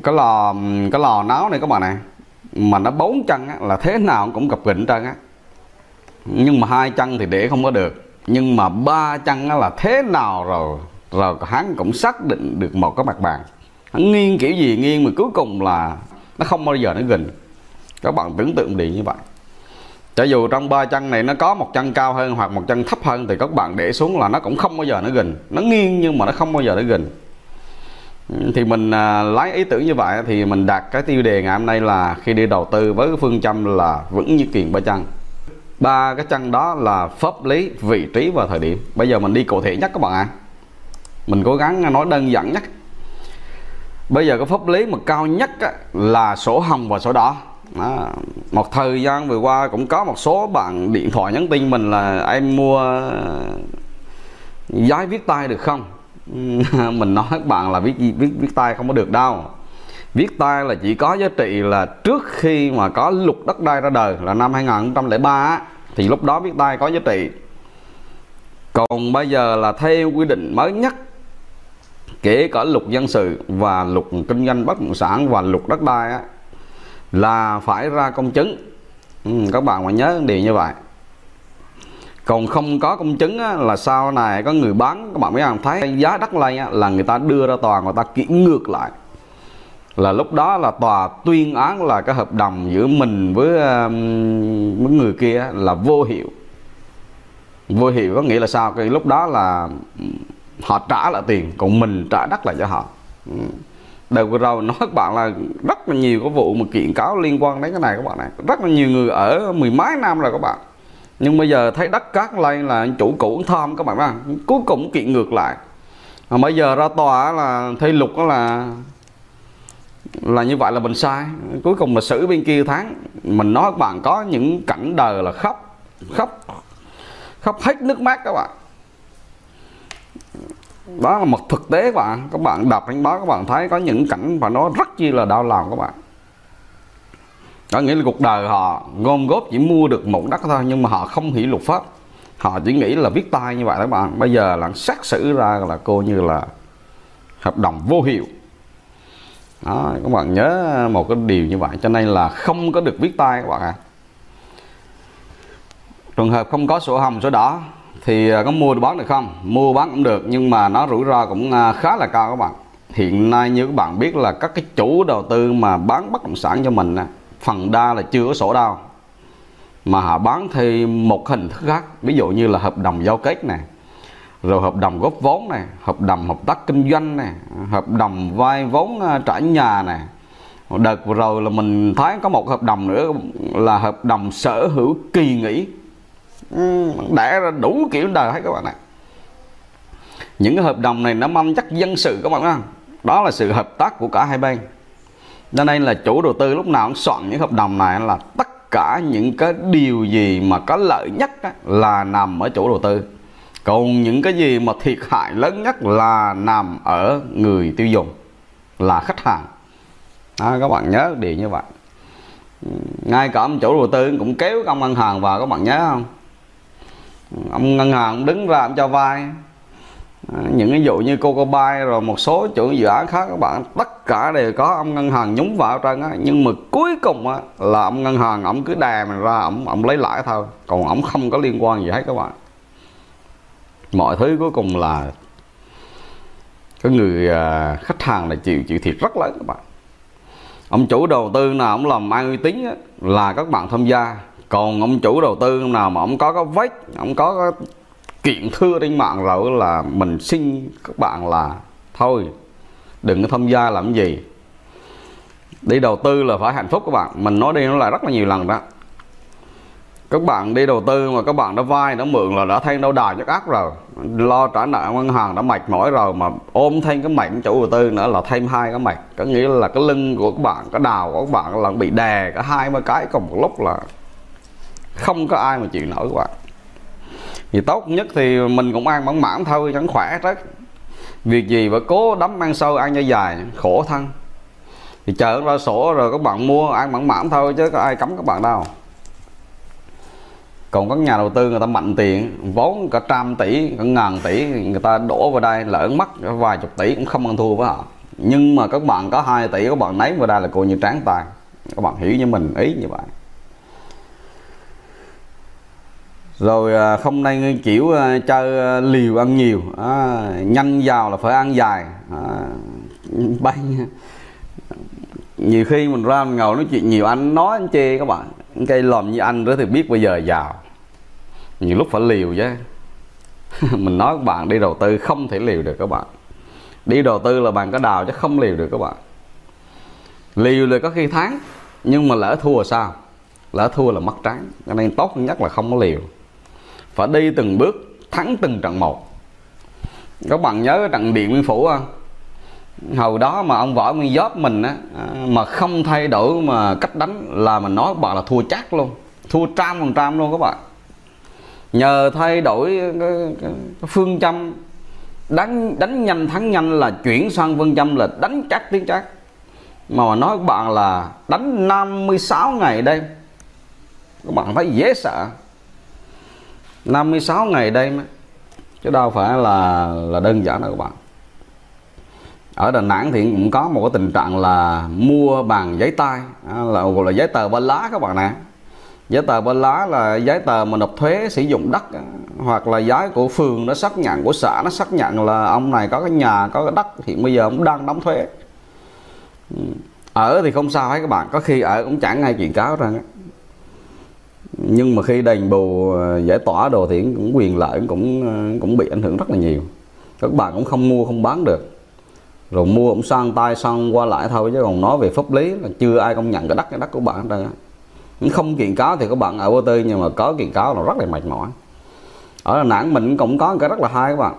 cái lò cái lò nấu này các bạn này, mà nó bốn chân á, là thế nào cũng gập ghềnh trơn á. Nhưng mà hai chân thì để không có được, nhưng mà ba chân á là thế nào rồi rồi hắn cũng xác định được một cái mặt bàn. Hắn nghiêng kiểu gì nghiêng mà cuối cùng là nó không bao giờ nó gình. Các bạn tưởng tượng đi như vậy. Cho dù trong ba chân này nó có một chân cao hơn hoặc một chân thấp hơn thì các bạn để xuống là nó cũng không bao giờ nó gình. Nó nghiêng nhưng mà nó không bao giờ nó gình. Thì mình à, lấy ý tưởng như vậy thì mình đặt cái tiêu đề ngày hôm nay là khi đi đầu tư với phương châm là vững như kiềng ba chân. Ba cái chân đó là pháp lý, vị trí và thời điểm. Bây giờ mình đi cụ thể nhất các bạn ạ. À. Mình cố gắng nói đơn giản nhất. Bây giờ cái pháp lý mà cao nhất á, là sổ hồng và sổ đỏ. Đó. Một thời gian vừa qua cũng có một số bạn điện thoại nhắn tin mình là em mua giấy viết tay được không? Mình nói các bạn là viết viết viết tay không có được đâu. Viết tay là chỉ có giá trị là trước khi mà có luật đất đai ra đời là năm hai nghìn không trăm lẻ ba á, thì lúc đó viết tay có giá trị. Còn bây giờ là theo quy định mới nhất kể cả luật dân sự và luật kinh doanh bất động sản và luật đất đai á, là phải ra công chứng. Ừ, các bạn phải nhớ điều như vậy. Còn không có công chứng á, là sau này có người bán, các bạn mới làm thấy giá đất lên á, là người ta đưa ra tòa, người ta kiểm ngược lại, là lúc đó là tòa tuyên án là cái hợp đồng giữa mình với, với người kia là vô hiệu. Vô hiệu có nghĩa là sao? Cái lúc đó là họ trả lại tiền, còn mình trả đất lại cho họ. Đầu vừa rồi nói các bạn là rất là nhiều cái vụ mà kiện cáo liên quan đến cái này các bạn này. Rất là nhiều người ở mười mấy năm rồi các bạn. Nhưng bây giờ thấy đất cát lên là chủ cũ tham các bạn ạ. Cuối cùng kiện ngược lại. Mà bây giờ ra tòa là thay luật đó là là như vậy là mình sai. Cuối cùng là xử bên kia tháng. Mình nói các bạn có những cảnh đời là khóc, khóc, khóc hết nước mắt các bạn. Đó là một thực tế các bạn. Các bạn đọc anh báo các bạn thấy có những cảnh và nó rất chi là đau lòng các bạn. Có nghĩa là cuộc đời họ gom góp chỉ mua được một đất thôi, nhưng mà họ không hiểu luật pháp, họ chỉ nghĩ là viết tay như vậy các bạn. Bây giờ là xét xử ra là cô như là hợp đồng vô hiệu. Đó, các bạn nhớ một cái điều như vậy, cho nên là không có được viết tay các bạn ạ. À, trường hợp không có sổ hồng sổ đỏ thì có mua được bán được không? Mua bán cũng được, nhưng mà nó rủi ro cũng khá là cao các bạn. Hiện nay như các bạn biết là các cái chủ đầu tư mà bán bất động sản cho mình, phần đa là chưa có sổ đâu, mà họ bán thì một hình thức khác, ví dụ như là hợp đồng giao kết này, rồi hợp đồng góp vốn này, hợp đồng hợp tác kinh doanh này, hợp đồng vay vốn trả nhà này. Đợt vừa rồi là mình thấy có một hợp đồng nữa là hợp đồng sở hữu kỳ nghỉ. Đẻ ra đủ kiểu đời hết các bạn ạ. Những cái hợp đồng này nó mang chắc dân sự các bạn ạ. Đó là sự hợp tác của cả hai bên. Cho nên là chủ đầu tư lúc nào cũng soạn những hợp đồng này là tất cả những cái điều gì mà có lợi nhất á, là nằm ở chủ đầu tư. Còn những cái gì mà thiệt hại lớn nhất là nằm ở người tiêu dùng, là khách hàng. Đó, các bạn nhớ điều như vậy. Ngay cả ông chủ đầu tư cũng kéo ông ngân hàng vào, các bạn nhớ không? Ông ngân hàng cũng đứng ra ông cho vay. Những ví dụ như Cocobay rồi một số chủ dự án khác các bạn, tất cả đều có ông ngân hàng nhúng vào trên á, nhưng mà cuối cùng á, là ông ngân hàng ông cứ đè mình ra, ông, ông lấy lãi thôi, còn ông không có liên quan gì hết các bạn. Mọi thứ cuối cùng là cái người khách hàng là chịu chịu thiệt rất lớn các bạn. Ông chủ đầu tư nào ông làm ăn uy tín á, là các bạn tham gia. Còn ông chủ đầu tư nào mà ông có cái vết, ông có cái kiện thưa trên mạng rồi là mình xin các bạn là thôi đừng có tham gia làm gì. Đi đầu tư là phải hạnh phúc các bạn. Mình nói đi nó lại rất là nhiều lần đó. Các bạn đi đầu tư mà các bạn đã vay, đã mượn là đã thêm đâu đài chắc ác rồi, lo trả nợ ngân hàng đã mệt mỏi rồi, mà ôm thêm cái mệnh chủ đầu tư nữa là thêm hai cái mệt. Có nghĩa là cái lưng của các bạn, cái đào của các bạn là bị đè cả hai ba cái cùng một lúc là không có ai mà chịu nổi các bạn. Thì tốt nhất thì mình cũng ăn mỏng mỏng thôi, chẳng khỏe hết. Việc gì phải cố đấm ăn sâu, ăn cho dài, khổ thân. Thì chờ ra sổ rồi các bạn mua ăn mỏng mỏng thôi, chứ có ai cấm các bạn đâu. Còn các nhà đầu tư người ta mạnh tiền, vốn cả trăm tỷ, cả ngàn tỷ, người ta đổ vào đây lỡ mất vài chục tỷ cũng không ăn thua với họ. Nhưng mà các bạn có hai tỷ các bạn lấy vào đây là coi như tráng tài. Các bạn hiểu như mình ý như vậy. Rồi không nên kiểu chơi liều ăn nhiều à, nhanh giàu là phải ăn dài à, bay. Nhiều khi mình ra mình ngồi nói chuyện nhiều, anh nói anh chê các bạn, cây lòm như anh đó thì biết bây giờ giàu. Nhiều lúc phải liều chứ. Mình nói các bạn đi đầu tư không thể liều được các bạn. Đi đầu tư là bạn có đào chứ không liều được các bạn. Liều là có khi thắng, nhưng mà lỡ thua sao? Lỡ thua là mất trắng. Cho nên tốt nhất là không có liều, phải đi từng bước, thắng từng trận một. Các bạn nhớ trận Điện Biên Phủ không? Hồi đó mà ông Võ Nguyên Giáp mình á, mà không thay đổi mà cách đánh là mình nói các bạn là thua chắc luôn, thua trăm phần trăm luôn các bạn. Nhờ thay đổi cái, cái, cái phương châm đánh đánh nhanh thắng nhanh, là chuyển sang phương châm là đánh chắc tiếng chắc. Mà, mà nói các bạn là đánh năm mươi sáu ngày đêm, các bạn thấy dễ sợ. Năm mươi sáu ngày đêm chứ đâu phải là là đơn giản đâu các bạn. Ở Đà Nẵng thì cũng có một cái tình trạng là mua bằng giấy tay, là gọi là giấy tờ ba lá các bạn nè. Giấy tờ ba lá là giấy tờ mà nộp thuế sử dụng đất, hoặc là giấy của phường nó xác nhận, của xã nó xác nhận là ông này có cái nhà, có cái đất, hiện bây giờ cũng đang đóng thuế. Ở thì không sao hết các bạn, có khi ở cũng chẳng ai chuyện cáo ra. Nhưng mà khi đền bù giải tỏa đồ thì cũng quyền lợi cũng cũng bị ảnh hưởng rất là nhiều. Các bạn cũng không mua không bán được. Rồi mua cũng sang tay sang qua lại thôi, chứ còn nói về pháp lý là chưa ai công nhận cái đất cái đất của bạn đâu. Không kiện cáo thì các bạn ở vô tư, nhưng mà có kiện cáo là rất là mệt mỏi. Ở Đà Nẵng mình cũng có cái rất là hay các bạn.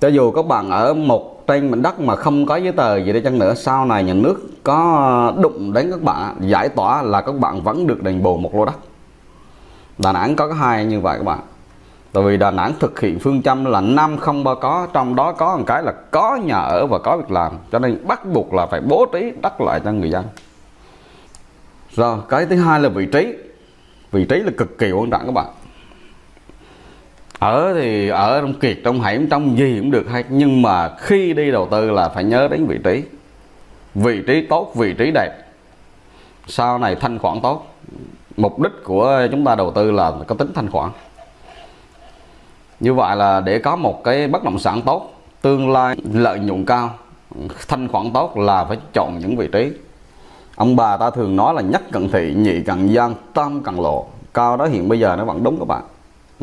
Cho dù các bạn ở một trên mảnh đất mà không có giấy tờ gì để chăng nữa, sau này nhà nước có đụng đến các bạn giải tỏa là các bạn vẫn được đền bù một lô đất. Đà Nẵng có cái hay như vậy các bạn. Tại vì Đà Nẵng thực hiện phương châm là năm không ba có, trong đó có một cái là có nhà ở và có việc làm, cho nên bắt buộc là phải bố trí đất lại cho người dân. Rồi cái thứ hai là vị trí. Vị trí là cực kỳ quan trọng các bạn. Ở thì ở trong kiệt, trong hẻm, trong gì cũng được hết, nhưng mà khi đi đầu tư là phải nhớ đến vị trí. Vị trí tốt, vị trí đẹp, sau này thanh khoản tốt. Mục đích của chúng ta đầu tư là có tính thanh khoản. Như vậy là để có một cái bất động sản tốt, tương lai lợi nhuận cao, thanh khoản tốt là phải chọn những vị trí. Ông bà ta thường nói là nhất cận thị, nhị cận giang, tam cận lộ. Cao đó hiện bây giờ nó vẫn đúng các bạn.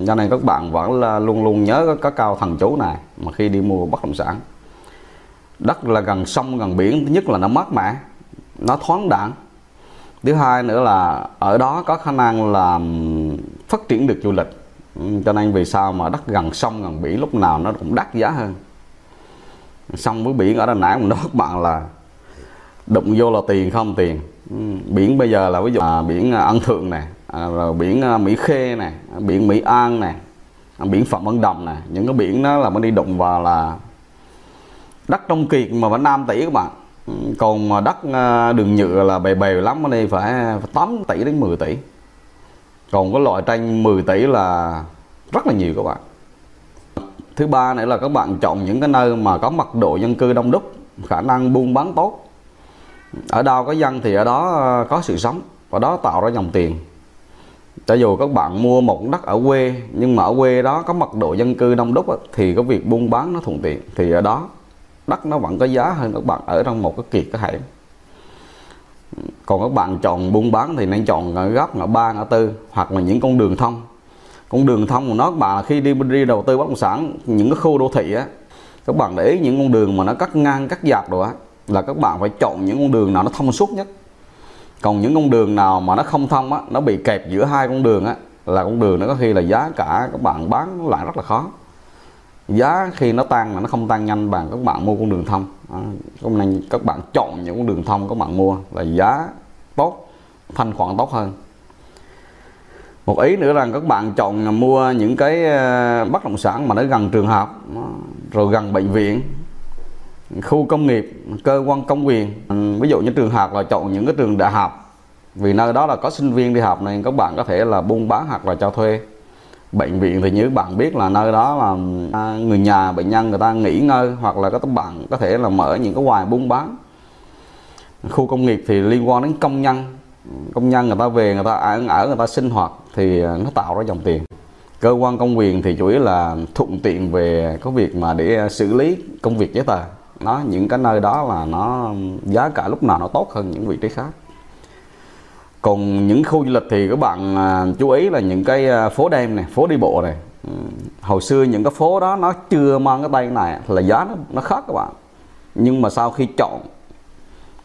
Cho nên các bạn vẫn là luôn luôn nhớ cái cao thần chú này mà khi đi mua bất động sản. Đất là gần sông gần biển, thứ nhất là nó mát mẻ, nó thoáng đãng. Thứ hai nữa là ở đó có khả năng là phát triển được du lịch. Cho nên vì sao mà đất gần sông gần biển lúc nào nó cũng đắt giá hơn. Sông với biển ở Đà Nẵng mình nói các bạn là đụng vô là tiền không tiền. Biển bây giờ là ví dụ à, biển Ân Thượng này, à, rồi biển Mỹ Khê này, biển Mỹ An này, biển Phạm Văn Đồng này, những cái biển đó là mới đi đụng vào là đất trong kiệt mà phải năm tỷ các bạn. Còn mà đất đường nhựa là bề bề lắm, nó đi phải tám tỷ đến mười tỷ. Còn cái loại tranh mười tỷ là rất là nhiều các bạn. Thứ ba nữa là các bạn chọn những cái nơi mà có mật độ dân cư đông đúc, khả năng buôn bán tốt. Ở đâu có dân thì ở đó có sự sống, và đó tạo ra dòng tiền. Cho dù các bạn mua một đất ở quê, nhưng mà ở quê đó có mật độ dân cư đông đúc thì cái việc buôn bán nó thuận tiện, thì ở đó đất nó vẫn có giá hơn các bạn ở trong một cái kiệt cái hẻm. Còn các bạn chọn buôn bán thì nên chọn ở góc ngõ ba, ngõ tư, hoặc là những con đường thông. Con đường thông của nó các bạn là khi đi đi đầu tư bất động sản những cái khu đô thị á, các bạn để ý những con đường mà nó cắt ngang cắt dọc rồi á, là các bạn phải chọn những con đường nào nó thông suốt nhất. Còn những con đường nào mà nó không thông á, nó bị kẹp giữa hai con đường á, là con đường nó có khi là giá cả các bạn bán lại rất là khó. Giá khi nó tăng là nó không tăng nhanh bằng các bạn mua con đường thông. Hôm nay các bạn chọn những con đường thông các bạn mua là giá tốt, thanh khoản tốt hơn. Một ý nữa là các bạn chọn mua những cái bất động sản mà nó gần trường học, rồi gần bệnh viện, khu công nghiệp, cơ quan công quyền. Ví dụ như trường học là chọn những cái trường đại học, vì nơi đó là có sinh viên đi học này, các bạn có thể là buôn bán hoặc là cho thuê. Bệnh viện thì như các bạn biết là nơi đó là người nhà bệnh nhân người ta nghỉ ngơi, hoặc là các bạn có thể là mở những cái hoài buôn bán. Khu công nghiệp thì liên quan đến công nhân, công nhân người ta về người ta ở người ta sinh hoạt thì nó tạo ra dòng tiền. Cơ quan công quyền thì chủ yếu là thuận tiện về cái việc mà để xử lý công việc giấy tờ. Nó những cái nơi đó là nó giá cả lúc nào nó tốt hơn những vị trí khác. Còn những khu du lịch thì các bạn chú ý là những cái phố đêm này, phố đi bộ này. Hồi xưa những cái phố đó nó chưa mang cái tay này là giá nó, nó khác các bạn. Nhưng mà sau khi chọn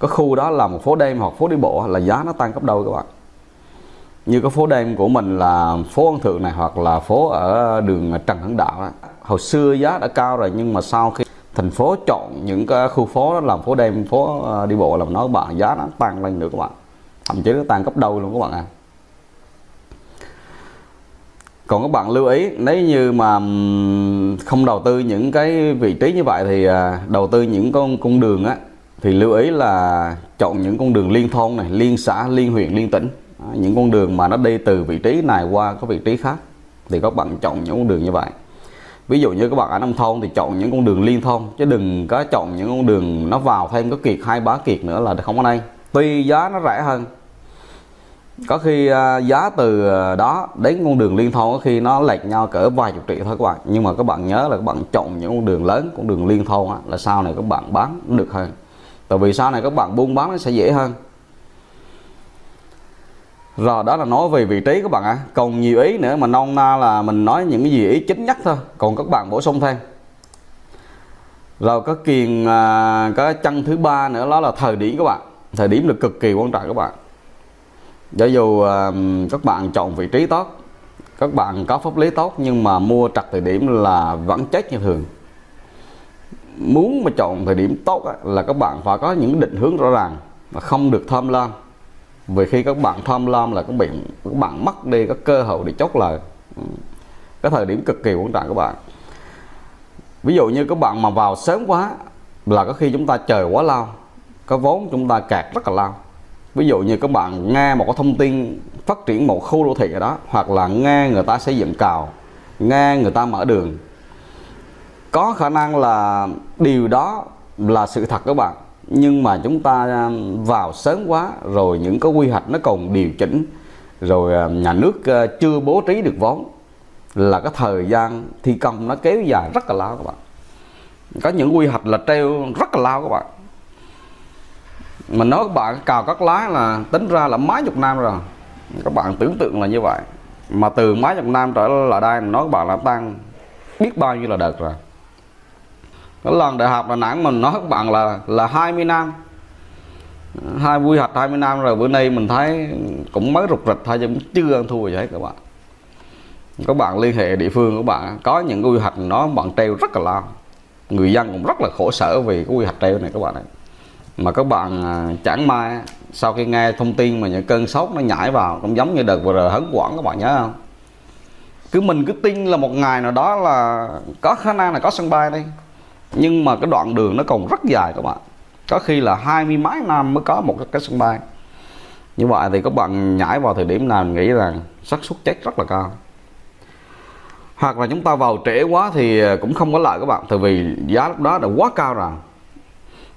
cái khu đó là một phố đêm hoặc phố đi bộ là giá nó tăng gấp đôi các bạn. Như cái phố đêm của mình là phố Ân Thượng này, hoặc là phố ở đường Trần Hưng Đạo đó. Hồi xưa giá đã cao rồi, nhưng mà sau khi thành phố chọn những cái khu phố đó làm phố đêm, phố đi bộ làm nó các bạn, giá nó tăng lên nữa các bạn. Thậm chí nó tăng gấp đôi luôn các bạn ạ. À. Còn các bạn lưu ý, nếu như mà không đầu tư những cái vị trí như vậy thì đầu tư những con con đường á, thì lưu ý là chọn những con đường liên thôn này, liên xã, liên huyện, liên tỉnh. Những con đường mà nó đi từ vị trí này qua cái vị trí khác thì các bạn chọn những con đường như vậy. Ví dụ như các bạn ở nông thôn thì chọn những con đường liên thôn, chứ đừng có chọn những con đường nó vào thêm cái kiệt hai bá kiệt nữa là không có đây. Tuy giá nó rẻ hơn, có khi giá từ đó đến con đường liên thôn có khi nó lệch nhau cỡ vài chục triệu thôi các bạn. Nhưng mà các bạn nhớ là các bạn chọn những con đường lớn, con đường liên thôn á, là sau này các bạn bán được hơn. Tại vì sau này các bạn buôn bán nó sẽ dễ hơn. Rồi đó là nói về vị trí các bạn ạ. À. Còn nhiều ý nữa mà nông na là mình nói những cái gì ý chính nhất thôi. Còn các bạn bổ sung thêm. Rồi có kiền có chân thứ ba nữa đó là thời điểm các bạn. Thời điểm là cực kỳ quan trọng các bạn. Giả dụ các bạn chọn vị trí tốt, các bạn có pháp lý tốt nhưng mà mua trật thời điểm là vẫn chết như thường. Muốn mà chọn thời điểm tốt là các bạn phải có những định hướng rõ ràng và không được tham lam. Vì khi các bạn tham lam là các bạn, các bạn mất đi các cơ hội để chốt lời. Cái thời điểm cực kỳ quan trọng các bạn. Ví dụ như các bạn mà vào sớm quá là có khi chúng ta chờ quá lâu, cái vốn chúng ta kẹt rất là lâu. Ví dụ như các bạn nghe một cái thông tin phát triển một khu đô thị ở đó, hoặc là nghe người ta xây dựng cầu, nghe người ta mở đường, có khả năng là điều đó là sự thật các bạn. Nhưng mà chúng ta vào sớm quá rồi những cái quy hoạch nó còn điều chỉnh, rồi nhà nước chưa bố trí được vốn, là cái thời gian thi công nó kéo dài rất là lâu các bạn. Có những quy hoạch là treo rất là lâu các bạn. Mình nói các bạn cào các lá là tính ra là mấy chục năm rồi, các bạn tưởng tượng là như vậy. Mà từ mấy chục năm trở lại đây mình nói các bạn là tăng biết bao nhiêu là đợt rồi. Cái lần đại học Đà Nẵng mình nói các bạn là là hai mươi năm, hai quy hoạch hai mươi năm rồi, bữa nay mình thấy cũng mới rục rịch thôi chứ cũng chưa ăn thua gì hết các bạn. Các bạn liên hệ địa phương các bạn, có những quy hoạch nó bạn treo rất là lâu, người dân cũng rất là khổ sở vì cái quy hoạch treo này các bạn ấy. Mà các bạn chẳng may sau khi nghe thông tin mà những cơn sốt nó nhảy vào, cũng giống như đợt vừa rồi Hấn Quảng các bạn nhớ không? Cứ mình cứ tin là một ngày nào đó là có khả năng là có sân bay đi, nhưng mà cái đoạn đường nó còn rất dài các bạn. Có khi là hai mươi mấy năm mới có một cái sân bay. Như vậy thì các bạn nhảy vào thời điểm nào mình nghĩ rằng xác suất chết rất là cao. Hoặc là chúng ta vào trễ quá thì cũng không có lợi các bạn, tại vì giá lúc đó đã quá cao rồi.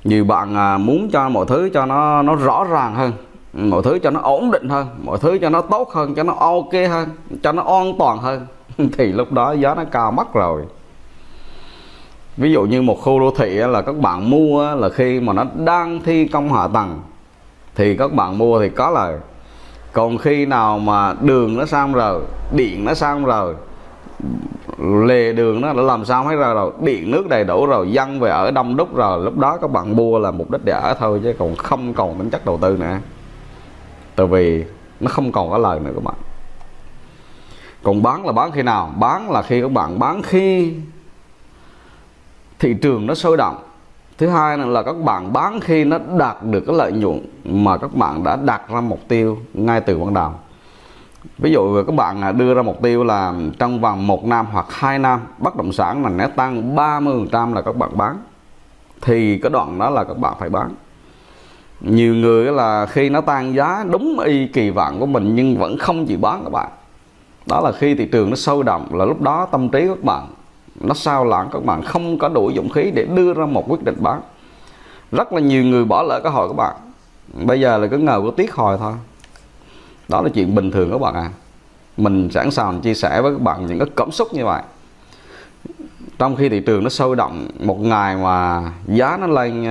Nhiều bạn muốn cho mọi thứ cho nó nó rõ ràng hơn, mọi thứ cho nó ổn định hơn, mọi thứ cho nó tốt hơn, cho nó ok hơn, cho nó an toàn hơn thì lúc đó giá nó cao mất rồi. Ví dụ như một khu đô thị là các bạn mua là khi mà nó đang thi công hạ tầng thì các bạn mua thì có lời. Còn khi nào mà đường nó xong rồi, điện nó xong rồi, lề đường nó đã làm sao hết rồi, rồi điện nước đầy đủ rồi, dân về ở đông đúc rồi, lúc đó các bạn mua là mục đích để ở thôi chứ còn không còn tính chất đầu tư nữa. Tại vì nó không còn có lời nữa các bạn. Còn bán là bán khi nào? Bán là khi các bạn bán khi thị trường nó sôi động. Thứ hai là các bạn bán khi nó đạt được cái lợi nhuận mà các bạn đã đặt ra mục tiêu ngay từ ban đầu. Ví dụ các bạn đưa ra mục tiêu là trong vòng một năm hoặc hai năm bất động sản là nó tăng ba mươi phần trăm là các bạn bán, thì cái đoạn đó là các bạn phải bán. Nhiều người là khi nó tăng giá đúng y kỳ vọng của mình nhưng vẫn không chịu bán các bạn. Đó là khi thị trường nó sôi động, là lúc đó tâm trí các bạn nó sao lãng, các bạn không có đủ dũng khí để đưa ra một quyết định bán. Rất là nhiều người bỏ lỡ cơ hội các bạn. Bây giờ là cứ ngờ của tiếc hồi thôi. Đó là chuyện bình thường các bạn ạ. À. Mình sẵn sàng chia sẻ với các bạn những cái cảm xúc như vậy. Trong khi thị trường nó sôi động, một ngày mà giá nó lên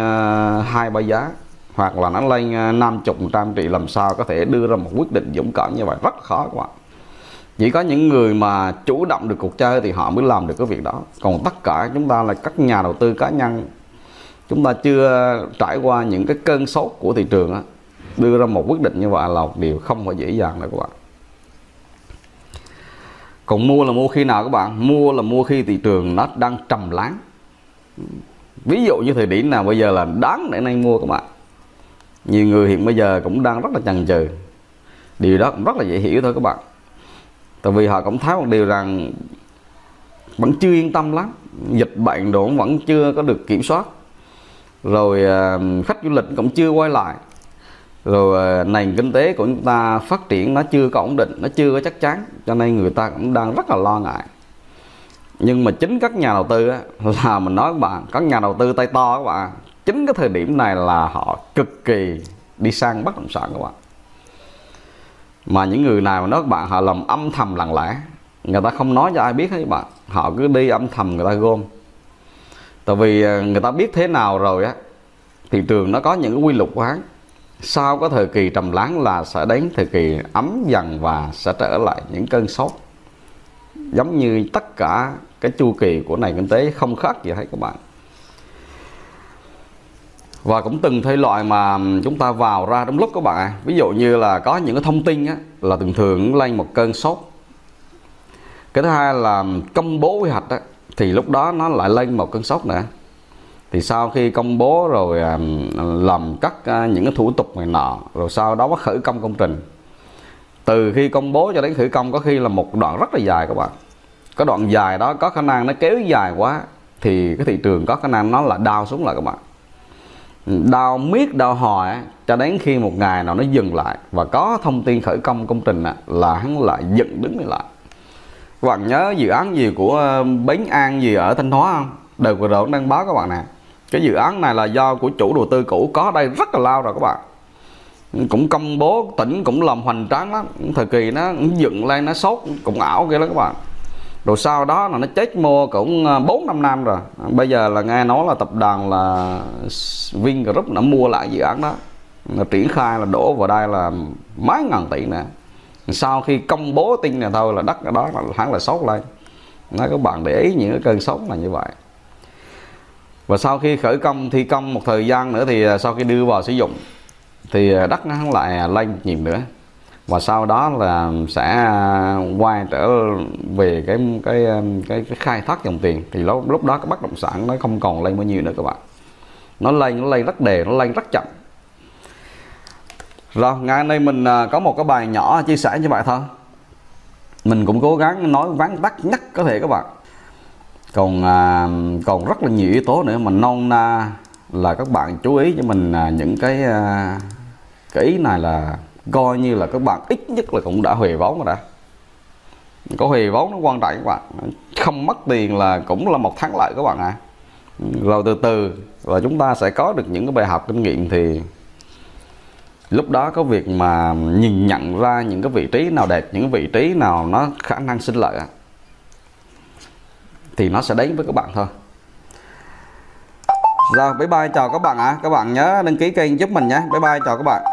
hai ba giá hoặc là nó lên năm chục trăm triệu, làm sao có thể đưa ra một quyết định dũng cảm như vậy, rất khó các bạn. Chỉ có những người mà chủ động được cuộc chơi thì họ mới làm được cái việc đó. Còn tất cả chúng ta là các nhà đầu tư cá nhân, chúng ta chưa trải qua những cái cơn sốt của thị trường á, đưa ra một quyết định như vậy là một điều không phải dễ dàng đâu các bạn. Còn mua là mua khi nào các bạn? Mua là mua khi thị trường nó đang trầm lắng. Ví dụ như thời điểm nào bây giờ là đáng để nay mua các bạn. Nhiều người hiện bây giờ cũng đang rất là chần chừ. Điều đó cũng rất là dễ hiểu thôi các bạn. Tại vì họ cũng thấy một điều rằng vẫn chưa yên tâm lắm, dịch bệnh đồ vẫn chưa có được kiểm soát, rồi khách du lịch cũng chưa quay lại, rồi nền kinh tế của chúng ta phát triển nó chưa có ổn định, nó chưa có chắc chắn, cho nên người ta cũng đang rất là lo ngại. Nhưng mà chính các nhà đầu tư á, là mình nói các bạn, các nhà đầu tư tay to các bạn, chính cái thời điểm này là họ cực kỳ đi sang bất động sản các bạn. Mà những người nào mà nói các bạn, họ làm âm thầm lặng lẽ, người ta không nói cho ai biết hết các bạn. Họ cứ đi âm thầm người ta gom. Tại vì người ta biết thế nào rồi á, thị trường nó có những cái quy luật quán. Sau cái thời kỳ trầm lắng là sẽ đến thời kỳ ấm dần và sẽ trở lại những cơn sốt. Giống như tất cả cái chu kỳ của nền kinh tế không khác gì hết các bạn. Và cũng từng thể loại mà chúng ta vào ra trong lúc các bạn ạ. Ví dụ như là có những cái thông tin á, là thường thường lên một cơn sốt. Cái thứ hai là công bố quy hoạch á, thì lúc đó nó lại lên một cơn sốt nữa. Thì sau khi công bố rồi làm các những cái thủ tục này nọ, rồi sau đó bắt khởi công công trình. Từ khi công bố cho đến khởi công có khi là một đoạn rất là dài các bạn. Cái đoạn dài đó có khả năng nó kéo dài quá thì cái thị trường có khả năng nó là đau xuống lại các bạn. Đau miết đau hòi cho đến khi một ngày nào nó dừng lại và có thông tin khởi công công trình là hắn lại dựng đứng lại. Các bạn nhớ dự án gì của Bến An gì ở Thanh Hóa không? Đợt vừa rồi đang báo các bạn nè. Cái dự án này là do của chủ đầu tư cũ có đây rất là lâu rồi các bạn. Cũng công bố tỉnh cũng làm hoành tráng lắm. Thời kỳ nó cũng dựng lên nó sốt cũng ảo kia đó các bạn. Rồi sau đó là nó chết mua cũng bốn năm năm rồi. Bây giờ là nghe nói là tập đoàn là Vingroup đã mua lại dự án đó. Nó triển khai là đổ vào đây là mấy ngàn tỷ nè. Sau khi công bố tin này thôi là đất ở đó là hẳn là sốt lên. Nói các bạn để ý những cái cơn sốt là như vậy. Và sau khi khởi công thi công một thời gian nữa thì sau khi đưa vào sử dụng thì đất nó lại lên nhịp nữa. Và sau đó là sẽ quay trở về cái cái cái, cái khai thác dòng tiền. Thì lúc, lúc đó cái bất động sản nó không còn lên bao nhiêu nữa các bạn. Nó lên nó lên rất đề, nó lên rất chậm. Rồi ngày hôm nay mình có một cái bài nhỏ chia sẻ như vậy thôi. Mình cũng cố gắng nói vắn tắt nhất có thể các bạn. Còn còn rất là nhiều yếu tố nữa mình non na là các bạn chú ý cho mình những cái cái ý này là coi như là các bạn ít nhất là cũng đã hủy vốn rồi đã. Có hủy vốn nó quan trọng các bạn, không mất tiền là cũng là một thắng lợi các bạn ạ. À. Rồi từ từ và chúng ta sẽ có được những cái bài học kinh nghiệm thì lúc đó có việc mà nhìn nhận ra những cái vị trí nào đẹp, những vị trí nào nó khả năng sinh lợi thì nó sẽ đến với các bạn thôi. Rồi bye bye, chào các bạn ạ. À. Các bạn nhớ đăng ký kênh giúp mình nhé. Bye bye, chào các bạn.